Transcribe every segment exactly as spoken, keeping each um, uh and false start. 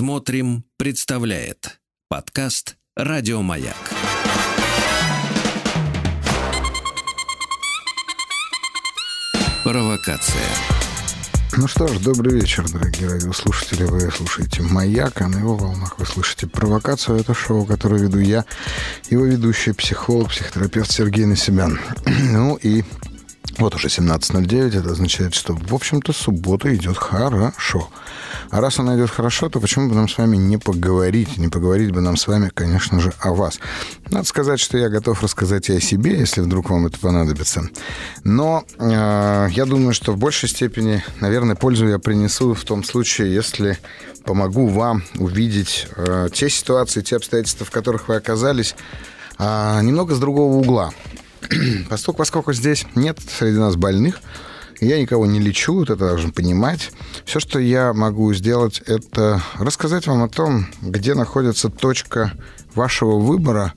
Смотрим, представляет подкаст «Радио Маяк». Провокация. Ну что ж, добрый вечер, дорогие радиослушатели. Вы слушаете «Маяк», а на его волнах вы слышите «Провокацию». Это шоу, которое веду я, его ведущий, психолог, психотерапевт Сергей Насибян. Ну и вот уже семнадцать ноль девять, это означает, что, в общем-то, суббота идет хорошо. А раз она идет хорошо, то почему бы нам с вами не поговорить? Не поговорить бы нам с вами, конечно же, о вас. Надо сказать, что я готов рассказать и о себе, если вдруг вам это понадобится. Но э, я думаю, что в большей степени, наверное, пользу я принесу в том случае, если помогу вам увидеть э, те ситуации, те обстоятельства, в которых вы оказались, э, немного с другого угла. Поскольку, поскольку здесь нет среди нас больных, я никого не лечу, это должен понимать. Все, что я могу сделать, это рассказать вам о том, где находится точка вашего выбора,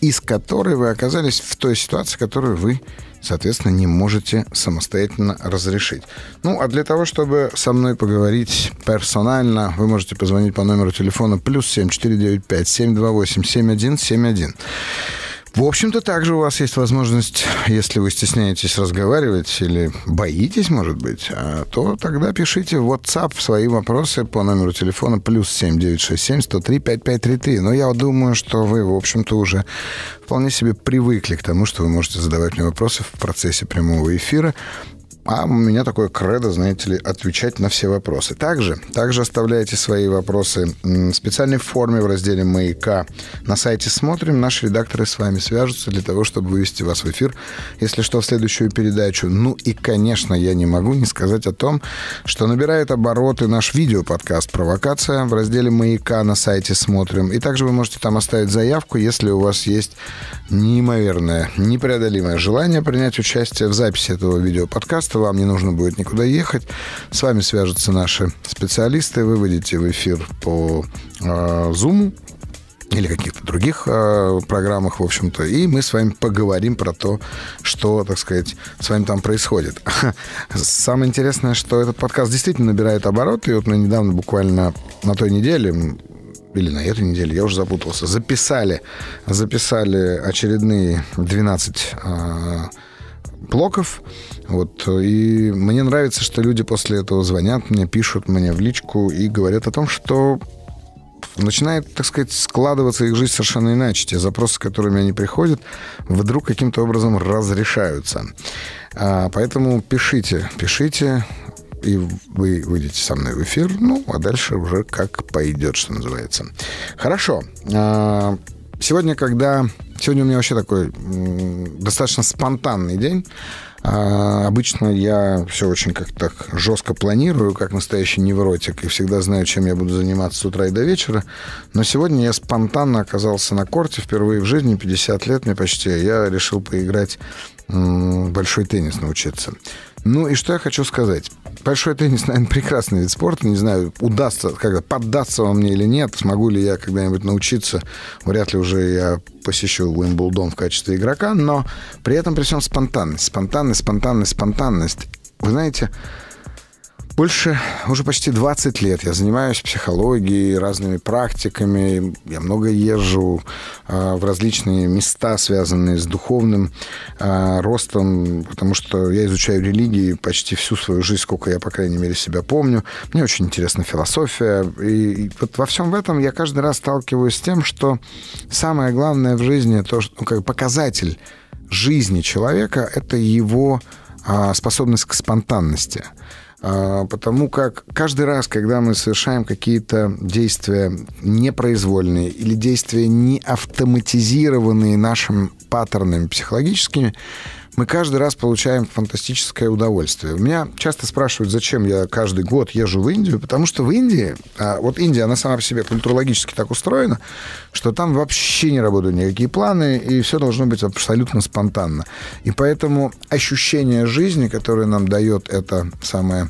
из которой вы оказались в той ситуации, которую вы, соответственно, не можете самостоятельно разрешить. Ну, а для того, чтобы со мной поговорить персонально, вы можете позвонить по номеру телефона плюс семь четыре девять пять семь два восемь семь один семь один. В общем-то, также у вас есть возможность, если вы стесняетесь разговаривать или боитесь, может быть, то тогда пишите в WhatsApp свои вопросы по номеру телефона плюс семь девятьсот шестьдесят семь сто три пятьдесят пять тридцать три. Но я думаю, что вы, в общем-то, уже вполне себе привыкли к тому, что вы можете задавать мне вопросы в процессе прямого эфира. А у меня такое кредо, знаете ли, отвечать на все вопросы. Также, также оставляйте свои вопросы в специальной форме в разделе «Маяка» на сайте «Смотрим». Наши редакторы с вами свяжутся для того, чтобы вывести вас в эфир, если что, в следующую передачу. Ну и, конечно, я не могу не сказать о том, что набирает обороты наш видеоподкаст «Провокация» в разделе «Маяка» на сайте «Смотрим». И также вы можете там оставить заявку, если у вас есть неимоверное, непреодолимое желание принять участие в записи этого видеоподкаста. Вам не нужно будет никуда ехать. С вами свяжутся наши специалисты. Вы выйдете в эфир по э, Zoom или каких-то других э, программах, в общем-то. И мы с вами поговорим про то, что, так сказать, с вами там происходит. Самое интересное, что этот подкаст действительно набирает обороты. И вот мы недавно, буквально на той неделе... или на эту неделю, я уже запутался, записали, записали очередные двенадцать э, блоков. Вот. И мне нравится, что люди после этого звонят мне, пишут мне в личку и говорят о том, что начинает, так сказать, складываться их жизнь совершенно иначе. Те запросы, с которыми они приходят, вдруг каким-то образом разрешаются. А, поэтому пишите, пишите, и вы выйдете со мной в эфир. Ну, а дальше уже как пойдет, что называется. Хорошо. Сегодня, когда... Сегодня у меня вообще такой достаточно спонтанный день. Обычно я все очень как-то жестко планирую, как настоящий невротик, и всегда знаю, чем я буду заниматься с утра и до вечера. Но сегодня я спонтанно оказался на корте впервые в жизни, пятьдесят лет мне почти. Я решил поиграть в большой теннис, научиться. Ну и что я хочу сказать. Большой теннис, наверное, прекрасный вид спорта. Не знаю, удастся, когда, поддастся он мне или нет, смогу ли я когда-нибудь научиться. Вряд ли уже я посещу Уимблдон в качестве игрока, но при этом при всем спонтанность. Спонтанность, спонтанность, спонтанность. Вы знаете, больше, уже почти двадцать лет я занимаюсь психологией, разными практиками. Я много езжу э, в различные места, связанные с духовным э, ростом, потому что я изучаю религии почти всю свою жизнь, сколько я, по крайней мере, себя помню. Мне очень интересна философия. И, и вот во всем этом я каждый раз сталкиваюсь с тем, что самое главное в жизни, то, что, ну, как показатель жизни человека, это его э, способность к спонтанности. Потому как каждый раз, когда мы совершаем какие-то действия непроизвольные или действия не автоматизированные нашими паттернами психологическими, мы каждый раз получаем фантастическое удовольствие. Меня часто спрашивают, зачем я каждый год езжу в Индию, потому что в Индии, вот Индия, она сама по себе культурологически так устроена, что там вообще не работают никакие планы, и все должно быть абсолютно спонтанно. И поэтому ощущение жизни, которое нам дает это самое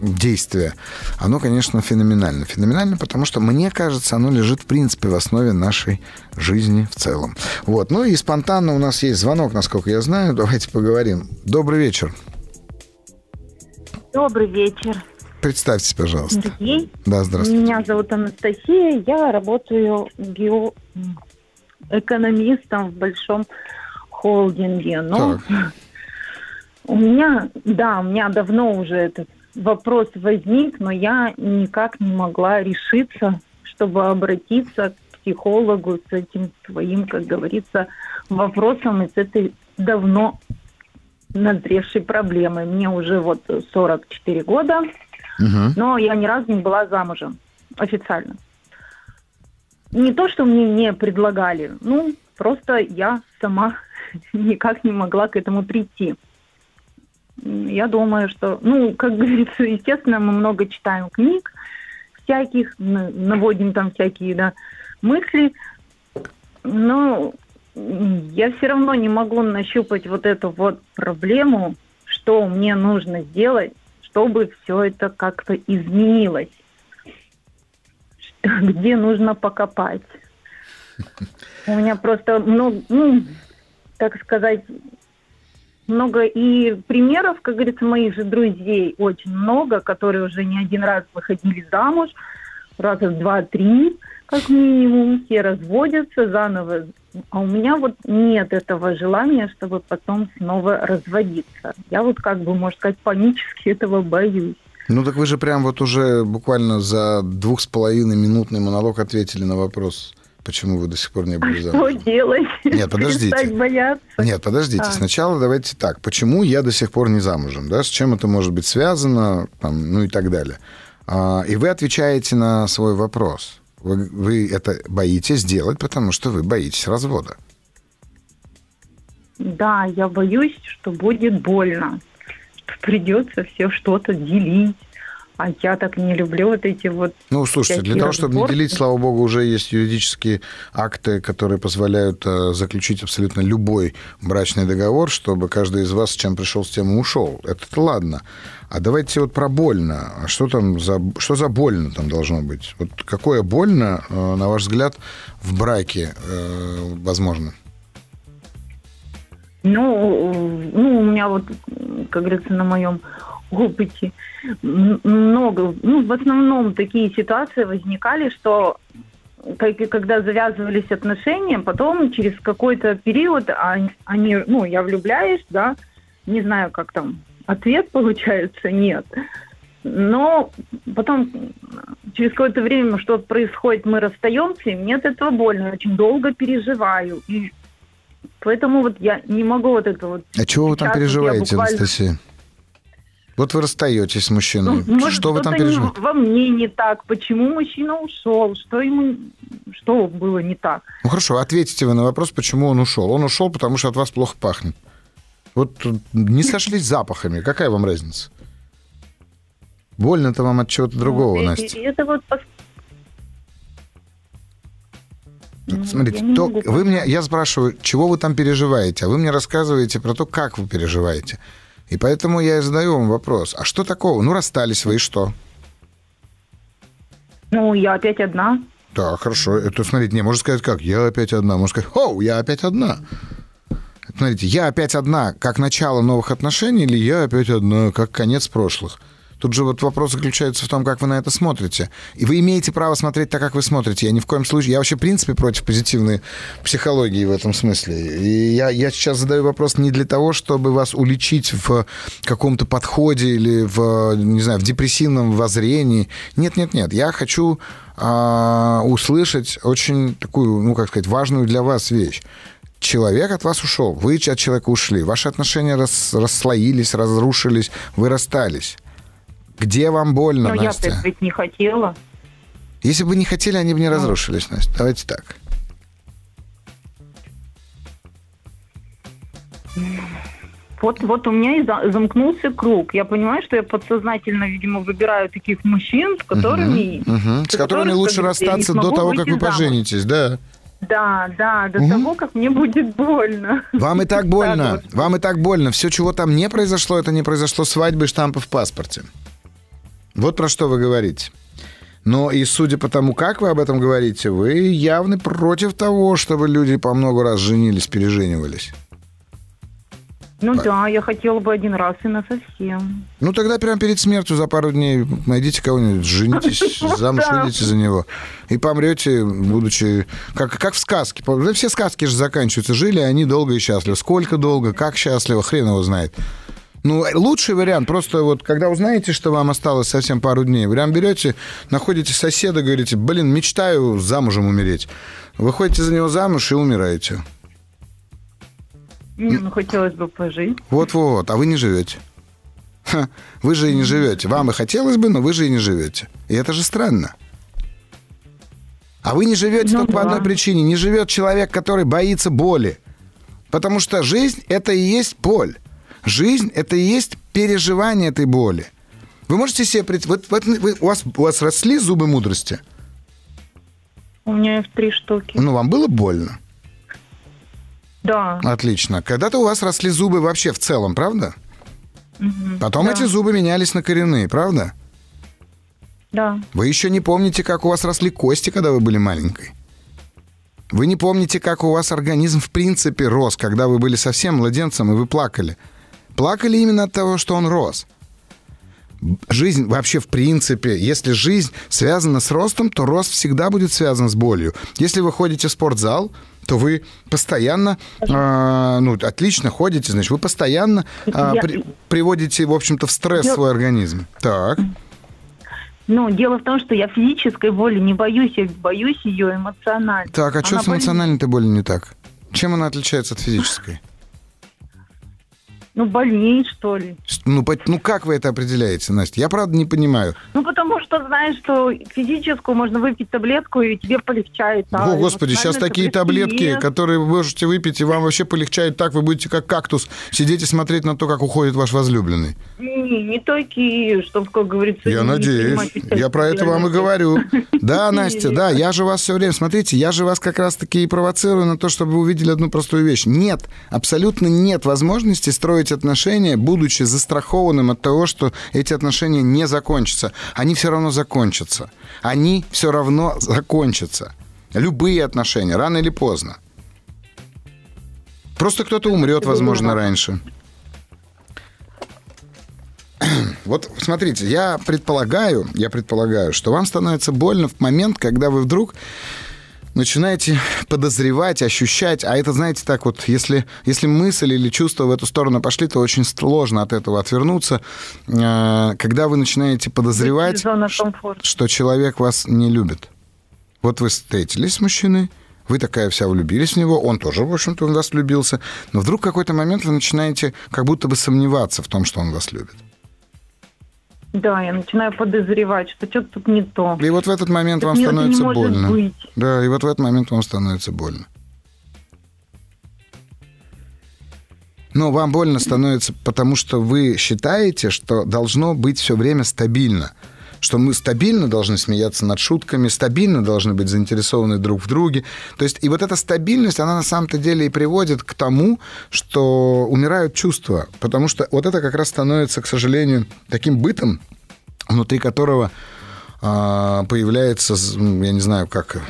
действие, оно, конечно, феноменально. Феноменально, потому что, мне кажется, оно лежит, в принципе, в основе нашей жизни в целом. Вот. Ну и спонтанно у нас есть звонок, насколько я знаю. Давайте поговорим. Добрый вечер. Добрый вечер. Представьтесь, пожалуйста. Сергей. Да, здравствуйте. Меня зовут Анастасия. Я работаю геоэкономистом в большом холдинге. Но так. у меня, да, у меня давно уже этот вопрос возник, но я никак не могла решиться, чтобы обратиться к психологу с этим своим, как говорится, вопросом и с этой давно назревшей проблемой. Мне уже вот сорок четыре года, угу. но я ни разу не была замужем официально. Не то, что мне не предлагали, ну, просто я сама никак не могла к этому прийти. Я думаю, что, ну, как говорится, естественно, мы много читаем книг всяких, наводим там всякие, да, мысли, но я все равно не могу нащупать вот эту вот проблему, что мне нужно сделать, чтобы все это как-то изменилось. Где нужно покопать? У меня просто много, ну, так сказать, много и примеров, как говорится, моих же друзей очень много, которые уже не один раз выходили замуж, раза два-три, как минимум, все разводятся заново. А у меня вот нет этого желания, чтобы потом снова разводиться. Я вот как бы, можно сказать, панически этого боюсь. Ну так вы же прям вот уже буквально за двух с половиной минутный монолог ответили на вопрос, почему вы до сих пор не были замужем. А что делать? Нет, подождите. Перестать бояться? Нет, подождите. А. Сначала давайте так. Почему я до сих пор не замужем? Да? С чем это может быть связано? Там, ну и так далее. А, и вы отвечаете на свой вопрос. Вы, вы это боитесь делать, потому что вы боитесь развода. Да, я боюсь, что будет больно. Что придется все что-то делить. А я так не люблю вот эти вот... Ну, слушайте, для того, чтобы не делить, слава богу, уже есть юридические акты, которые позволяют заключить абсолютно любой брачный договор, чтобы каждый из вас, с чем пришел, с тем и ушел. Это-то ладно. А давайте вот про больно. А что там за... Что за больно там должно быть? Вот какое больно, на ваш взгляд, в браке возможно? Ну, ну, у меня вот, как говорится, на моем... опыте много, ну, в основном такие ситуации возникали, что когда завязывались отношения, потом через какой-то период они, ну, я влюбляюсь, да, не знаю, как там, ответ получается, нет. Но потом через какое-то время что-то происходит, мы расстаемся, и мне от этого больно, очень долго переживаю. И поэтому вот я не могу вот это вот... А чего вы там переживаете, буквально... Анастасия? Вот вы расстаетесь с мужчиной. Ну, может, что вы там переживаете? Во мне не так. Почему мужчина ушел? Что ему, что было не так? Ну хорошо, ответите вы на вопрос, почему он ушел. Он ушел, потому что от вас плохо пахнет. Вот не сошлись запахами. Какая вам разница? Больно-то вам от чего-то другого, ну, Настя. Это вот... Смотрите, то вы мне, я спрашиваю, чего вы там переживаете, а вы мне рассказываете про то, как вы переживаете. И поэтому я и задаю вам вопрос. А что такого? Ну, расстались вы, и что? Ну, я опять одна. Да, хорошо. Это, смотрите, не, можно сказать, как? Я опять одна. Можно сказать, оу, я опять одна. Это, смотрите, я опять одна, как начало новых отношений, или я опять одна, как конец прошлых? Тут же вот вопрос заключается в том, как вы на это смотрите. И вы имеете право смотреть так, как вы смотрите. Я ни в коем случае... Я вообще, в принципе, против позитивной психологии в этом смысле. И я, я сейчас задаю вопрос не для того, чтобы вас уличить в каком-то подходе или в, не знаю, в депрессивном воззрении. Нет-нет-нет. Я хочу э, услышать очень такую, ну, как сказать, важную для вас вещь. Человек от вас ушел, вы от человека ушли, ваши отношения рас, расслоились, разрушились, вы расстались. Где вам больно, но Настя? Но я ведь не хотела. Если бы не хотели, они бы не разрушились, Настя. Давайте так. Вот, вот у меня и замкнулся круг. Я понимаю, что я подсознательно, видимо, выбираю таких мужчин, с которыми... Угу, угу. С, с которыми которых, лучше расстаться до того, как вы поженитесь, да? Да, да, до угу. того, как мне будет больно. Вам и так больно. Вам и так больно. Все, чего там не произошло, это не произошло свадьбы и штампы в паспорте. Вот про что вы говорите. Но и судя по тому, как вы об этом говорите, вы явно против того, чтобы люди по много раз женились, переженивались. Ну а... да, я хотела бы один раз и насовсем. Ну тогда прямо перед смертью за пару дней найдите кого-нибудь, женитесь, замуж выйдите за него. И помрете, будучи... Как, как в сказке. Все сказки же заканчиваются. Жили они долго и счастливо. Сколько долго, как счастливо, хрен его знает. Ну, лучший вариант, просто вот, когда узнаете, что вам осталось совсем пару дней, прям берете, находите соседа, говорите, блин, мечтаю замужем умереть. Выходите за него замуж и умираете. Ну, хотелось бы пожить. Вот-вот, а вы не живете. Ха, вы же и не живете. Вам и хотелось бы, но вы же и не живете. И это же странно. А вы не живете ну, только да. по одной причине. Не живет человек, который боится боли. Потому что жизнь – это и есть боль. Жизнь – это и есть переживание этой боли. Вы можете себе представить... Вот, вот, вы, у, вас, у вас росли зубы мудрости? У меня их три штуки. Ну, вам было больно? Да. Отлично. Когда-то у вас росли зубы вообще в целом, правда? Угу. Потом да. эти зубы менялись на коренные, правда? Да. Вы еще не помните, как у вас росли кости, когда вы были маленькой? Вы не помните, как у вас организм в принципе рос, когда вы были совсем младенцем и вы плакали? Плакали именно от того, что он рос. Жизнь вообще в принципе, если жизнь связана с ростом, то рост всегда будет связан с болью. Если вы ходите в спортзал, то вы постоянно, э, ну, отлично ходите, значит, вы постоянно э, при, приводите, в общем-то, в стресс свой организм. Так. Ну, дело в том, что я физической боли не боюсь, я боюсь ее эмоционально. Так, а она что с эмоциональной-то болью не так? Чем она отличается от физической? Ну, больней, что ли. Ну, ну, как вы это определяете, Настя? Я, правда, не понимаю. Ну, потому что, знаешь, что физическую можно выпить таблетку, и тебе полегчает. А О, Господи, сейчас такие таблетки, нет. которые вы можете выпить, и вам вообще полегчает так, вы будете как кактус сидеть и смотреть на то, как уходит ваш возлюбленный. Не, не такие, чтобы, как говорится... Я надеюсь. Я про это вам и говорю. Да, Настя, да, я же вас все время... Смотрите, я же вас как раз-таки и провоцирую на то, чтобы вы увидели одну простую вещь. Нет, абсолютно нет возможности строить отношения, будучи застрахованным от того, что эти отношения не закончатся. Они все равно закончатся. Они все равно закончатся. Любые отношения, рано или поздно. Просто кто-то умрет, возможно, раньше. Вот, смотрите, я предполагаю, я предполагаю, что вам становится больно в момент, когда вы вдруг... начинаете подозревать, ощущать. А это, знаете, так вот, если, если мысль или чувства в эту сторону пошли, то очень сложно от этого отвернуться. Когда вы начинаете подозревать, что, что человек вас не любит. Вот вы встретились с мужчиной, вы такая вся влюбились в него, он тоже, в общем-то, в вас влюбился. Но вдруг в какой-то момент вы начинаете как будто бы сомневаться в том, что он вас любит. Да, я начинаю подозревать, что что-то тут не то. И вот в этот момент вам становится больно. Да, и вот в этот момент вам становится больно. Но вам больно становится, потому что вы считаете, что должно быть все время стабильно. Что мы стабильно должны смеяться над шутками, стабильно должны быть заинтересованы друг в друге. То есть и вот эта стабильность, она на самом-то деле и приводит к тому, что умирают чувства. Потому что вот это как раз становится, к сожалению, таким бытом, внутри которого э, появляется, я не знаю, как...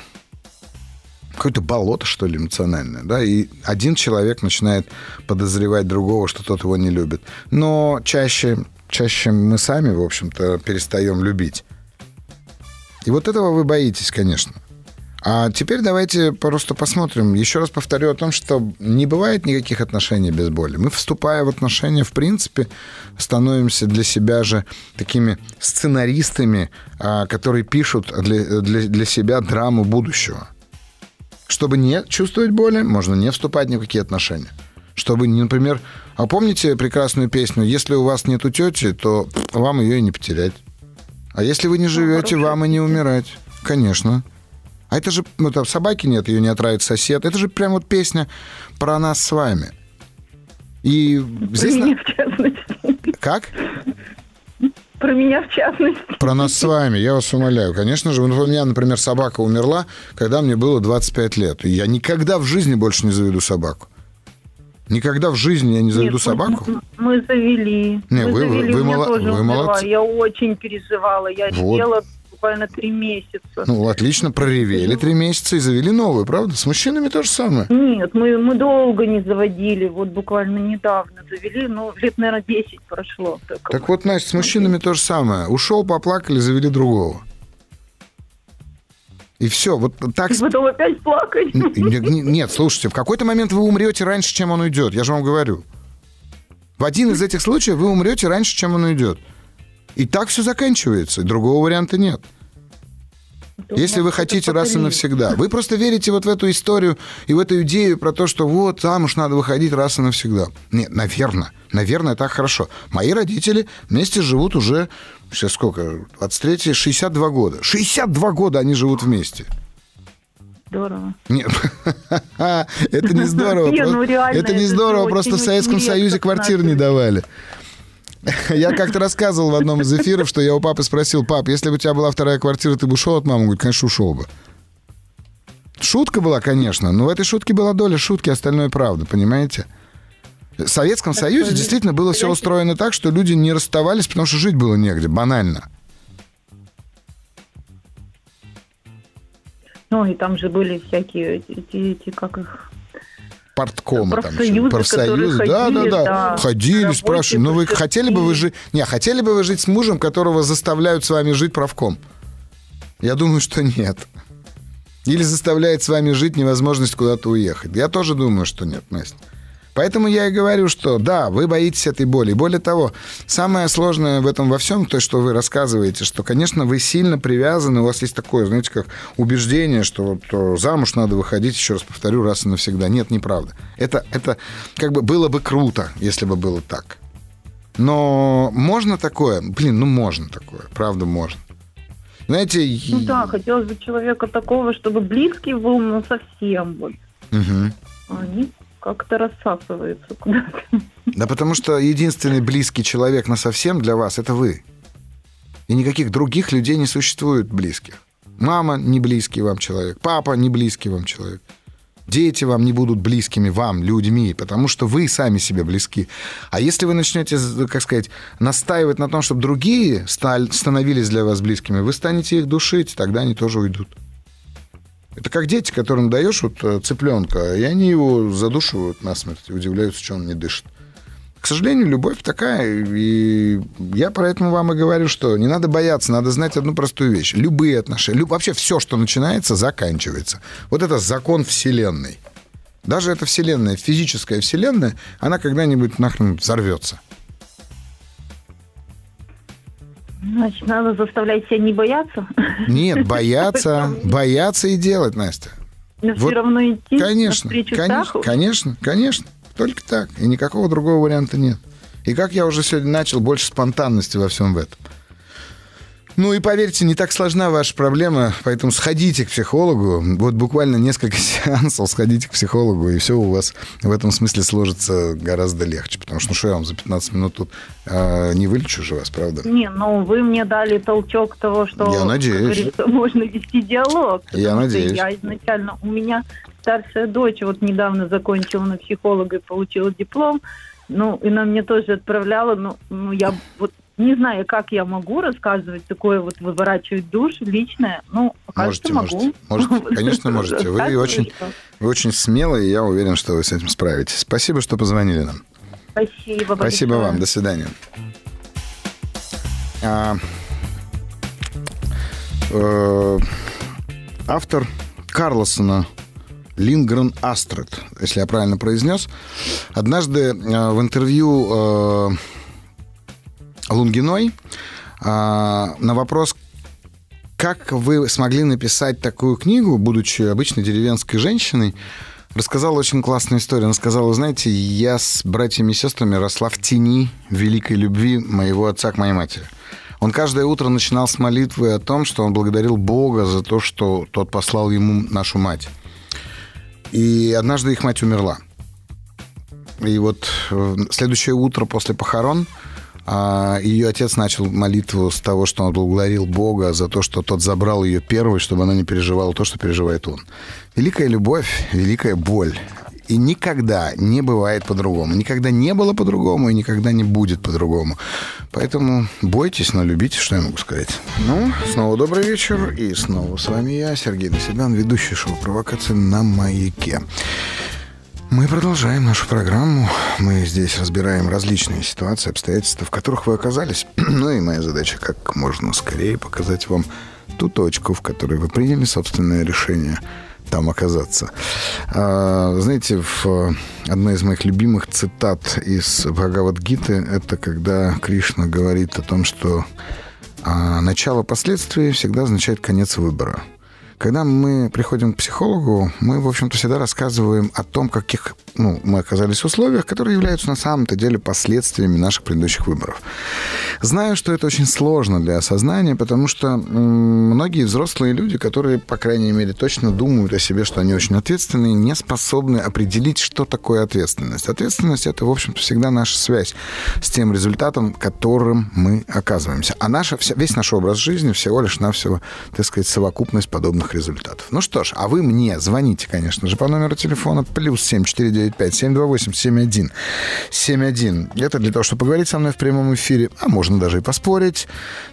какое-то болото, что ли, эмоциональное, да, и один человек начинает подозревать другого, что тот его не любит. Но чаще... чаще мы сами, в общем-то, перестаем любить. И вот этого вы боитесь, конечно. А теперь давайте просто посмотрим. Еще раз повторю о том, что не бывает никаких отношений без боли. Мы, вступая в отношения, в принципе, становимся для себя же такими сценаристами, которые пишут для, для, для себя драму будущего. Чтобы не чувствовать боли, можно не вступать ни в какие отношения. Чтобы, например... А помните прекрасную песню «Если у вас нету тети, то вам ее и не потерять». А если вы не живете, вам и не умирать. Конечно. А это же... Ну, там собаки нет, ее не отравит сосед. Это же прям вот песня про нас с вами. И здесь... Про меня, в частности. Как? Про меня, в частности. Про нас с вами, я вас умоляю. Конечно же, у меня, например, собака умерла, когда мне было двадцать пять лет. И я никогда в жизни больше не заведу собаку. Никогда в жизни я не заведу Нет, собаку? Мы завели. Не, мы вы, завели, вы, вы, мол... тоже вы молодцы. Я очень переживала. Я вот. сидела, буквально три месяца. Ну, отлично, проревели три месяца и завели новую, правда? С мужчинами то же самое? Нет, мы, мы долго не заводили, вот буквально недавно завели, ну, лет, наверное, десять прошло. Только. Так вот, Настя, с мужчинами то же самое. Ушел, поплакали, завели другого. И все, вот так... И потом опять плакать. Нет, слушайте, в какой-то момент вы умрете раньше, чем он уйдет, я же вам говорю. В один из этих случаев вы умрете раньше, чем он уйдет. И так все заканчивается, другого варианта нет. Думаю, если вы хотите раз и навсегда. Вы просто верите вот в эту историю и в эту идею про то, что вот там уж надо выходить раз и навсегда. Нет, наверное, наверное, так хорошо. Мои родители вместе живут уже... Сейчас сколько? двадцать три, шестьдесят два года. шестьдесят два года они живут вместе. Здорово. Нет, это не здорово. Это не здорово, просто в Советском Союзе квартир не давали. Я как-то рассказывал в одном из эфиров, что я у папы спросил: пап, если бы у тебя была вторая квартира, ты бы ушел от мамы? Он говорит: конечно, ушел бы. Шутка была, конечно, но в этой шутке была доля шутки, остальное правда, понимаете? В Советском Союзе действительно было все устроено так, что люди не расставались, потому что жить было негде, банально. Ну, и там же были всякие эти, эти как их... Парткомы, да, там еще. Профсоюзы, да, ходили, да, да, да. Ходили, спрашивали. Ну, вы хотели бы вы жить... Не, хотели бы вы жить с мужем, которого заставляют с вами жить правком? Я думаю, что нет. Или заставляет с вами жить невозможность куда-то уехать. Я тоже думаю, что нет, Настя. Поэтому я и говорю, что да, вы боитесь этой боли. Более того, самое сложное в этом во всем, то, что вы рассказываете, что, конечно, вы сильно привязаны, у вас есть такое, знаете, как убеждение, что вот замуж надо выходить, еще раз повторю, раз и навсегда. Нет, неправда. Это, это как бы было бы круто, если бы было так. Но можно такое? Блин, ну можно такое, правда можно. Знаете... Ну да, хотелось бы человека такого, чтобы близкий был, но совсем вот. Угу. А нет? Как-то рассасывается куда-то. Да потому что единственный близкий человек насовсем для вас – это вы. И никаких других людей не существует близких. Мама – не близкий вам человек, папа – не близкий вам человек. Дети вам не будут близкими, вам, людьми, потому что вы сами себе близки. А если вы начнете, как сказать, настаивать на том, чтобы другие становились для вас близкими, вы станете их душить, тогда они тоже уйдут. Это как дети, которым даешь вот цыпленка, и они его задушивают насмерть, удивляются, что он не дышит. К сожалению, любовь такая, и я поэтому вам и говорю, что не надо бояться, надо знать одну простую вещь. Любые отношения, люб... вообще все, что начинается, заканчивается. Вот это закон Вселенной. Даже эта Вселенная, физическая Вселенная, она когда-нибудь нахрен взорвется. Значит, надо заставлять себя не бояться? Нет, бояться, бояться и делать, Настя. Но вот, все равно идти конечно, навстречу страху? Конечно, конечно, только так. И никакого другого варианта нет. И как я уже сегодня начал, больше спонтанности во всем в этом. Ну и поверьте, не так сложна ваша проблема, поэтому сходите к психологу. Вот буквально несколько сеансов сходите к психологу, и все у вас в этом смысле сложится гораздо легче. Потому что, ну что я вам за пятнадцать минут тут э, не вылечу же вас, правда? Не, ну вы мне дали толчок того, что, я надеюсь, можно вести диалог. Я надеюсь. Я изначально, у меня старшая дочь вот недавно закончила на психолога и получила диплом, ну и она мне тоже отправляла, ну, ну я вот... Не знаю, как я могу рассказывать такое, вот выворачивать душу личное. Ну, кажется, можете, могу. Можете, можете, конечно, можете. Вы очень, вы очень смелые, и я уверен, что вы с этим справитесь. Спасибо, что позвонили нам. Спасибо. Спасибо вам. До свидания. А, э, автор Карлсона. Линдгрен Астрид, если я правильно произнес. Однажды э, в интервью... Э, Лунгиной э, на вопрос, как вы смогли написать такую книгу, будучи обычной деревенской женщиной, рассказала очень классную историю. Она сказала: знаете, я с братьями и сестрами росла в тени великой любви моего отца к моей матери. Он каждое утро начинал с молитвы о том, что он благодарил Бога за то, что тот послал ему нашу мать. И однажды их мать умерла. И вот следующее утро после похорон ее отец начал молитву с того, что он благодарил Бога за то, что тот забрал ее первой, чтобы она не переживала то, что переживает он. Великая любовь, великая боль. И никогда не бывает по-другому. Никогда не было по-другому и никогда не будет по-другому. Поэтому бойтесь, но любите, что я могу сказать. Ну, снова добрый вечер. И снова с вами я, Сергей Насибян, ведущий шоу «Провокация» на «Маяке». Мы продолжаем нашу программу. Мы здесь разбираем различные ситуации, обстоятельства, в которых вы оказались. Ну и моя задача как можно скорее показать вам ту точку, в которой вы приняли собственное решение там оказаться. А, знаете, в, одна из моих любимых цитат из Бхагавадгиты — это когда Кришна говорит о том, что а, начало последствий всегда означает конец выбора. Когда мы приходим к психологу, мы, в общем-то, всегда рассказываем о том, каких, ну, мы оказались в условиях, которые являются на самом-то деле последствиями наших предыдущих выборов. Знаю, что это очень сложно для осознания, потому что многие взрослые люди, которые, по крайней мере, точно думают о себе, что они очень ответственные, не способны определить, что такое ответственность. Ответственность — это, в общем-то, всегда наша связь с тем результатом, которым мы оказываемся. А наша, весь наш образ жизни всего лишь навсего, так сказать, совокупность подобных результатов. Ну что ж, а вы мне звоните, конечно же, по номеру телефона плюс семь четыре девять пять семь два восемь семь один семь один. Это для того, чтобы поговорить со мной в прямом эфире, а можно даже и поспорить.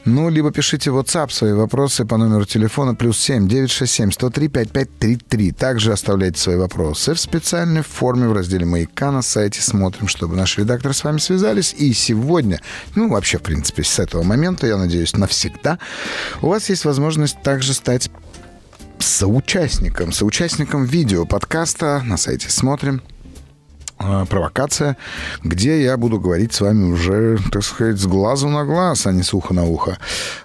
Ну, либо пишите в WhatsApp свои вопросы по номеру телефона плюс семь девять шесть семь сто три пятьдесят пять тридцать три. Также оставляйте свои вопросы в специальной форме в разделе «Маяка» на сайте «Смотрим», чтобы наши редакторы с вами связались. И сегодня, ну, вообще, в принципе, с этого момента, я надеюсь, навсегда, у вас есть возможность также стать соучастником, соучастником видео-подкаста на сайте «Смотрим», «Провокация», где я буду говорить с вами уже, так сказать, с глазу на глаз, а не с уха на ухо.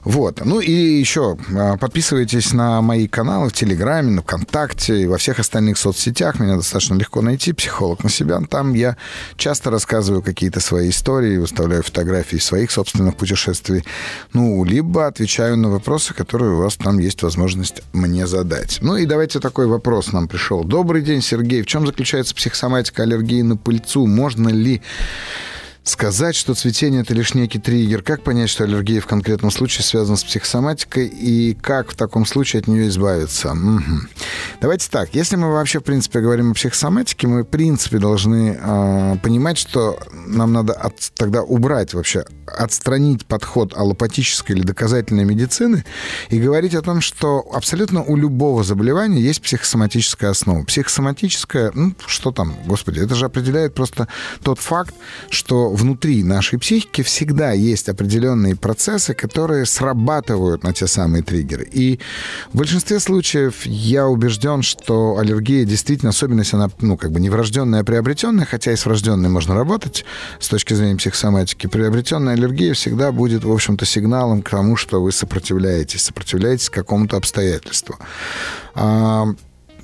Вот. Ну и еще подписывайтесь на мои каналы в Телеграме, на ВКонтакте и во всех остальных соцсетях. Меня достаточно легко найти, «Психолог Насибян». Там я часто рассказываю какие-то свои истории, выставляю фотографии своих собственных путешествий. Ну, либо отвечаю на вопросы, которые у вас там есть возможность мне задать. Ну и давайте такой вопрос нам пришел. Добрый день, Сергей. В чем заключается психосоматика аллергии на пыльцу? Можно ли сказать, что цветение — это лишь некий триггер? Как понять, что аллергия в конкретном случае связана с психосоматикой, и как в таком случае от нее избавиться? Угу. Давайте так. Если мы вообще, в принципе, говорим о психосоматике, мы, в принципе, должны э, понимать, что нам надо от, тогда убрать вообще, отстранить подход аллопатической или доказательной медицины и говорить о том, что абсолютно у любого заболевания есть психосоматическая основа. Психосоматическая, ну, что там, господи, это же определяет просто тот факт, что внутри нашей психики всегда есть определенные процессы, которые срабатывают на те самые триггеры. И в большинстве случаев я убежден, что аллергия действительно, особенность, она, ну, как бы не врожденная, а приобретенная, хотя и с врожденной можно работать с точки зрения психосоматики. Приобретенная аллергия всегда будет, в общем-то, сигналом к тому, что вы сопротивляетесь, сопротивляетесь какому-то обстоятельству.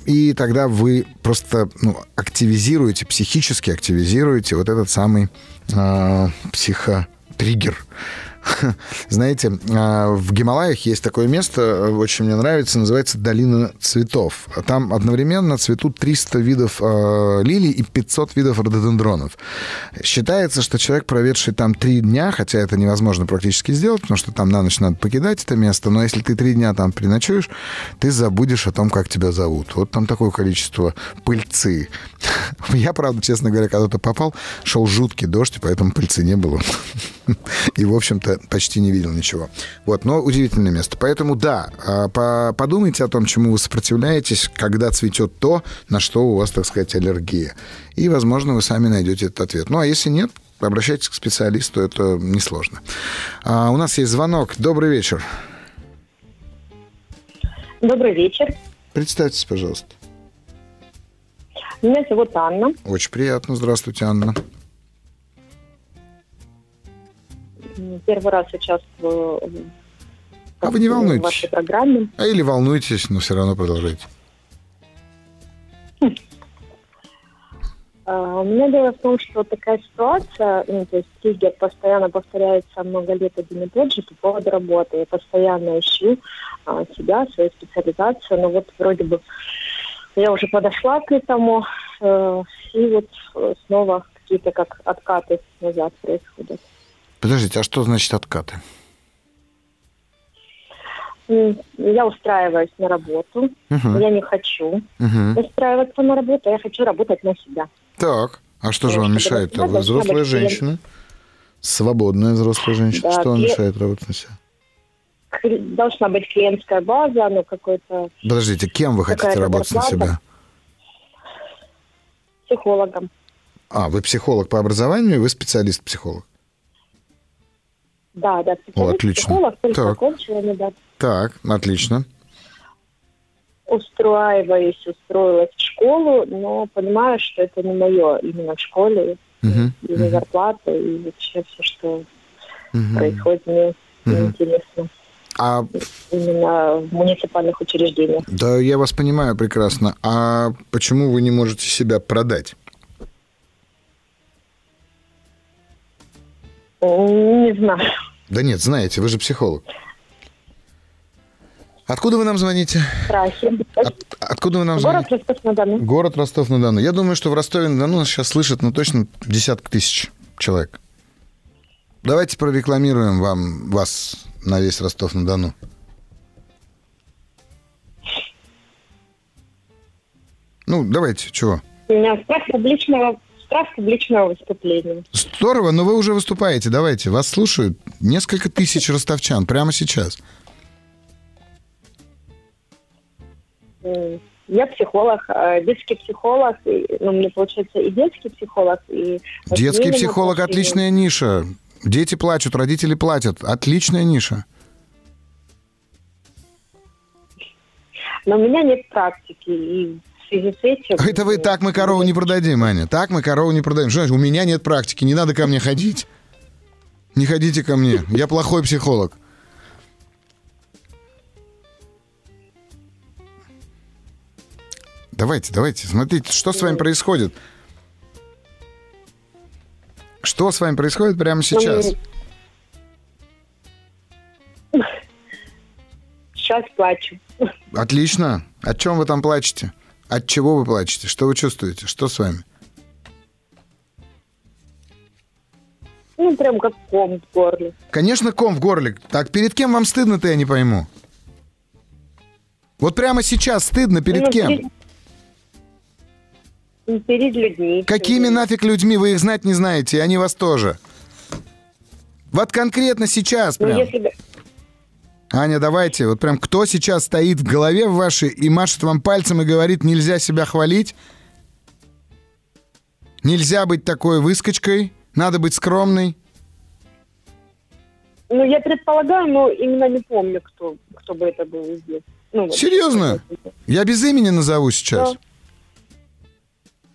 И тогда вы просто, ну, активизируете, психически активизируете вот этот самый э, психотриггер. Знаете, в Гималаях есть такое место, очень мне нравится, называется «Долина цветов». Там одновременно цветут триста видов лилий и пятьсот видов рододендронов. Считается, что человек, проведший там три дня, хотя это невозможно практически сделать, потому что там на ночь надо покидать это место, но если ты три дня там переночуешь, ты забудешь о том, как тебя зовут. Вот там такое количество пыльцы. Я, правда, честно говоря, когда-то попал, шел жуткий дождь, и поэтому пыльцы не было. И, в общем-то, почти не видел ничего. Вот, но удивительное место. Поэтому, да, подумайте о том, чему вы сопротивляетесь, когда цветет то, на что у вас, так сказать, аллергия. И, возможно, вы сами найдете этот ответ. Ну, а если нет, обращайтесь к специалисту, это несложно. А у нас есть звонок. Добрый вечер. Добрый вечер. Представьтесь, пожалуйста. Меня зовут Анна. Очень приятно. Здравствуйте, Анна. Первый раз участвую а в, вы не волнуйтесь. в вашей программе. А или волнуйтесь, но все равно продолжайте. У меня дело в том, что такая ситуация, ну, то есть триггер постоянно повторяется много лет один и тот же по поводу работы. Я постоянно ищу а, себя, свою специализацию, но вот вроде бы я уже подошла к этому, э, и вот снова какие-то как откаты назад происходят. Подождите, а что значит откаты? я устраиваюсь на работу, угу. я не хочу угу. устраиваться на работу, я хочу работать на себя. Так, а что я же вам мешает? Вы взрослая женщина, свободная взрослая женщина, да, что вам мешает работать на себя? Должна быть клиентская база, но какой-то... Подождите, кем вы хотите работать на себя? Психологом. А, вы психолог по образованию, вы специалист-психолог? Да, да, специалист-психолог, только закончила недавно. Так, отлично. Устраиваюсь, устроилась в школу, но понимаю, что это не мое именно в школе. Uh-huh. Из-за uh-huh. зарплаты, и вообще все, что uh-huh. происходит, мне uh-huh. интересно. А... Именно в муниципальных учреждениях. Да, я вас понимаю прекрасно. А почему вы не можете себя продать? Не знаю. Да нет, знаете, вы же психолог. Откуда вы нам звоните? Страхи. От, откуда вы нам Город звоните? Город Ростов-на-Дону. Город Ростов-на-Дону. Я думаю, что в Ростове-на-Дону нас сейчас слышат, ну, точно десяток тысяч человек. Давайте прорекламируем вам, вас на весь Ростов-на-Дону. Ну, давайте, чего? У меня страх публичного, страх публичного выступления. Здорово, но вы уже выступаете, давайте. Вас слушают несколько тысяч ростовчан прямо сейчас. Я психолог, детский психолог, ну, мне получается и детский психолог, и... Детский психолог – отличная ниша. Дети плачут, родители платят. Отличная ниша. Но у меня нет практики, и в связи с этим... Это вы так мы корову не продадим, Аня. Так мы корову не продаем. Что значит, у меня нет практики, не надо ко мне ходить. Не ходите ко мне, я плохой психолог. Давайте, давайте, смотрите, что с вами происходит. Что с вами происходит прямо сейчас? Сейчас плачу. Отлично. О чем вы там плачете? От чего вы плачете? Что вы чувствуете? Что с вами? Ну, прям как ком в горле. Конечно, ком в горле. Так, перед кем вам стыдно-то, я не пойму. Вот прямо сейчас стыдно перед ну, кем? Перед... Перед людьми. Какими нафиг людьми? Вы их знать не знаете, и они вас тоже. Вот конкретно сейчас прям. Ну, если... Аня, давайте, вот прям кто сейчас стоит в голове вашей и машет вам пальцем и говорит, нельзя себя хвалить, нельзя быть такой выскочкой, надо быть скромной? Ну, я предполагаю, но именно не помню, кто, кто бы это был здесь. Ну, вот. Серьезно? Я без имени назову сейчас? Да.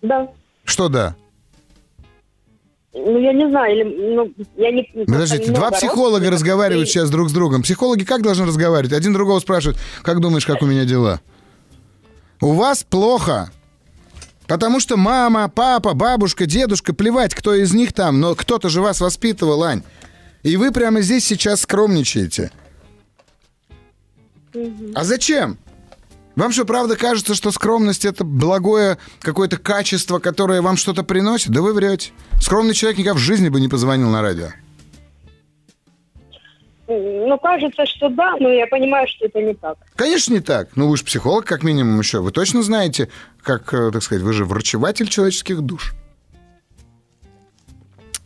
Да. Что да? Ну, я не знаю. Или, ну, я не, Подождите, два психолога раз, разговаривают и... сейчас друг с другом. Психологи как должны разговаривать? Один другого спрашивает, как думаешь, как у меня дела? У вас плохо. Потому что мама, папа, бабушка, дедушка, плевать, кто из них там, но кто-то же вас воспитывал, Ань. И вы прямо здесь сейчас скромничаете. Угу. А зачем? Вам что, правда кажется, что скромность – это благое какое-то качество, которое вам что-то приносит? Да вы врете. Скромный человек никогда в жизни бы не позвонил на радио. Ну, кажется, что да, но я понимаю, что это не так. Конечно, не так. Ну, вы же психолог, как минимум, еще. Вы точно знаете, как, так сказать, вы же врачеватель человеческих душ.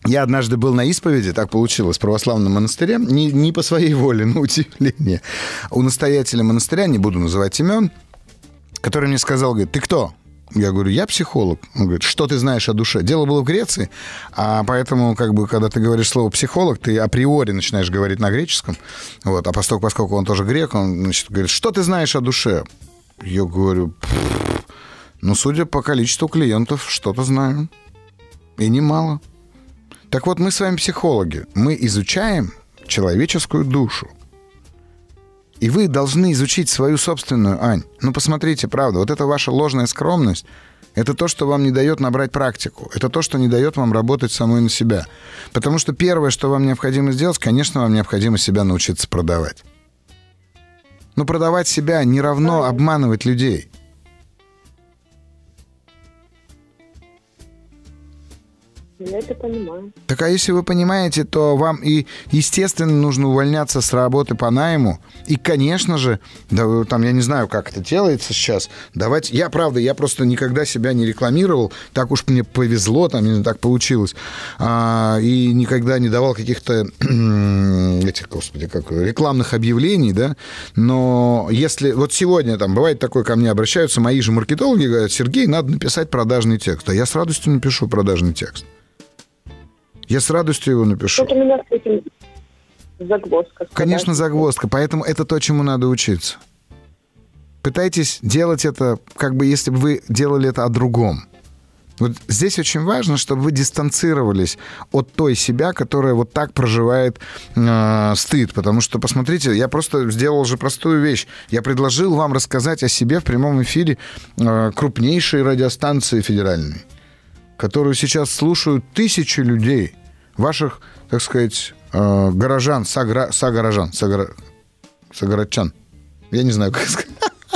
Я однажды был на исповеди, так получилось, в православном монастыре, не, не по своей воле, на удивление. У настоятеля монастыря, не буду называть имен, который мне сказал, говорит, ты кто? Я говорю, я психолог. Он говорит, что ты знаешь о душе? Дело было в Греции, а поэтому, как бы, когда ты говоришь слово «психолог», ты априори начинаешь говорить на греческом, вот, а поскольку, поскольку он тоже грек, он значит, говорит, что ты знаешь о душе? Я говорю, ну, судя по количеству клиентов, что-то знаю, и немало. Так вот, мы с вами психологи. Мы изучаем человеческую душу. И вы должны изучить свою собственную, Ань. Ну, посмотрите, правда, вот эта ваша ложная скромность, это то, что вам не дает набрать практику. Это то, что не дает вам работать самой на себя. Потому что первое, что вам необходимо сделать, конечно, вам необходимо себя научиться продавать. Но продавать себя не равно обманывать людей. Я это понимаю. Так а если вы понимаете, то вам и, естественно, нужно увольняться с работы по найму. И, конечно же, да, там, я не знаю, как это делается сейчас, давайте... Я, правда, я просто никогда себя не рекламировал, так уж мне повезло, там, так получилось, а, и никогда не давал каких-то, этих, господи, как, рекламных объявлений, да, но если... Вот сегодня, там, бывает такое, ко мне обращаются мои же маркетологи, говорят: Сергей, надо написать продажный текст. А я с радостью напишу продажный текст. Я с радостью его напишу. Вот у меня с этим загвоздка. Конечно, загвоздка. Поэтому это то, чему надо учиться. Пытайтесь делать это, как бы, если бы вы делали это о другом. Вот здесь очень важно, чтобы вы дистанцировались от той себя, которая вот так проживает э, стыд. Потому что, посмотрите, я просто сделал же простую вещь. Я предложил вам рассказать о себе в прямом эфире э, крупнейшей радиостанции федеральной, которую сейчас слушают тысячи людей, ваших, так сказать, э, горожан, согра... согорожан, согор... согородчан. Я не знаю, как сказать.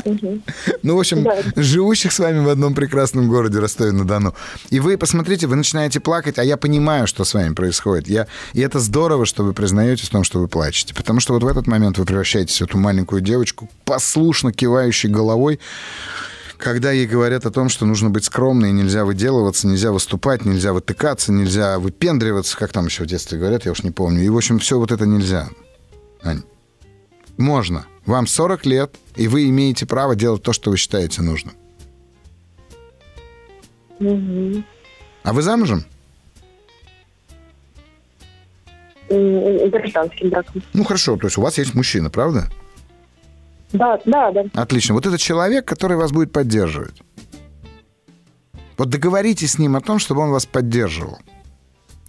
Угу. Ну, в общем, да. Живущих с вами в одном прекрасном городе Ростове-на-Дону. И вы, посмотрите, вы начинаете плакать, а я понимаю, что с вами происходит. Я... И это здорово, что вы признаетесь в том, что вы плачете. Потому что вот в этот момент вы превращаетесь в эту маленькую девочку, послушно кивающей головой, когда ей говорят о том, что нужно быть скромной, нельзя выделываться, нельзя выступать, нельзя вытыкаться, нельзя выпендриваться, как там еще в детстве говорят, я уж не помню. И, в общем, все вот это нельзя, Ань. Можно. Вам сорок лет, и вы имеете право делать то, что вы считаете нужным. Угу. А вы замужем? Гражданским браком. Ну, хорошо, то есть у вас есть мужчина, правда? Да, да, да. Отлично. Вот это человек, который вас будет поддерживать. Вот договоритесь с ним о том, чтобы он вас поддерживал.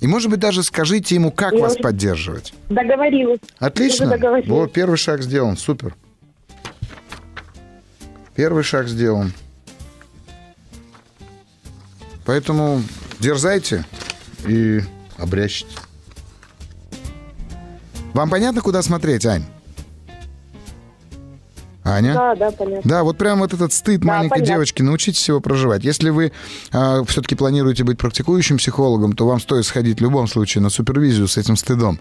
И, может быть, даже скажите ему, как я вас уже поддерживать. Договорилась. Отлично. Договорилась. Вот, первый шаг сделан. Супер. Первый шаг сделан. Поэтому дерзайте и обрящите. Вам понятно, куда смотреть, Ань? Аня? Да, да, понятно. Да, вот прям вот этот стыд да, маленькой понятно. девочки, научитесь его проживать. Если вы э, все-таки планируете быть практикующим психологом, то вам стоит сходить в любом случае на супервизию с этим стыдом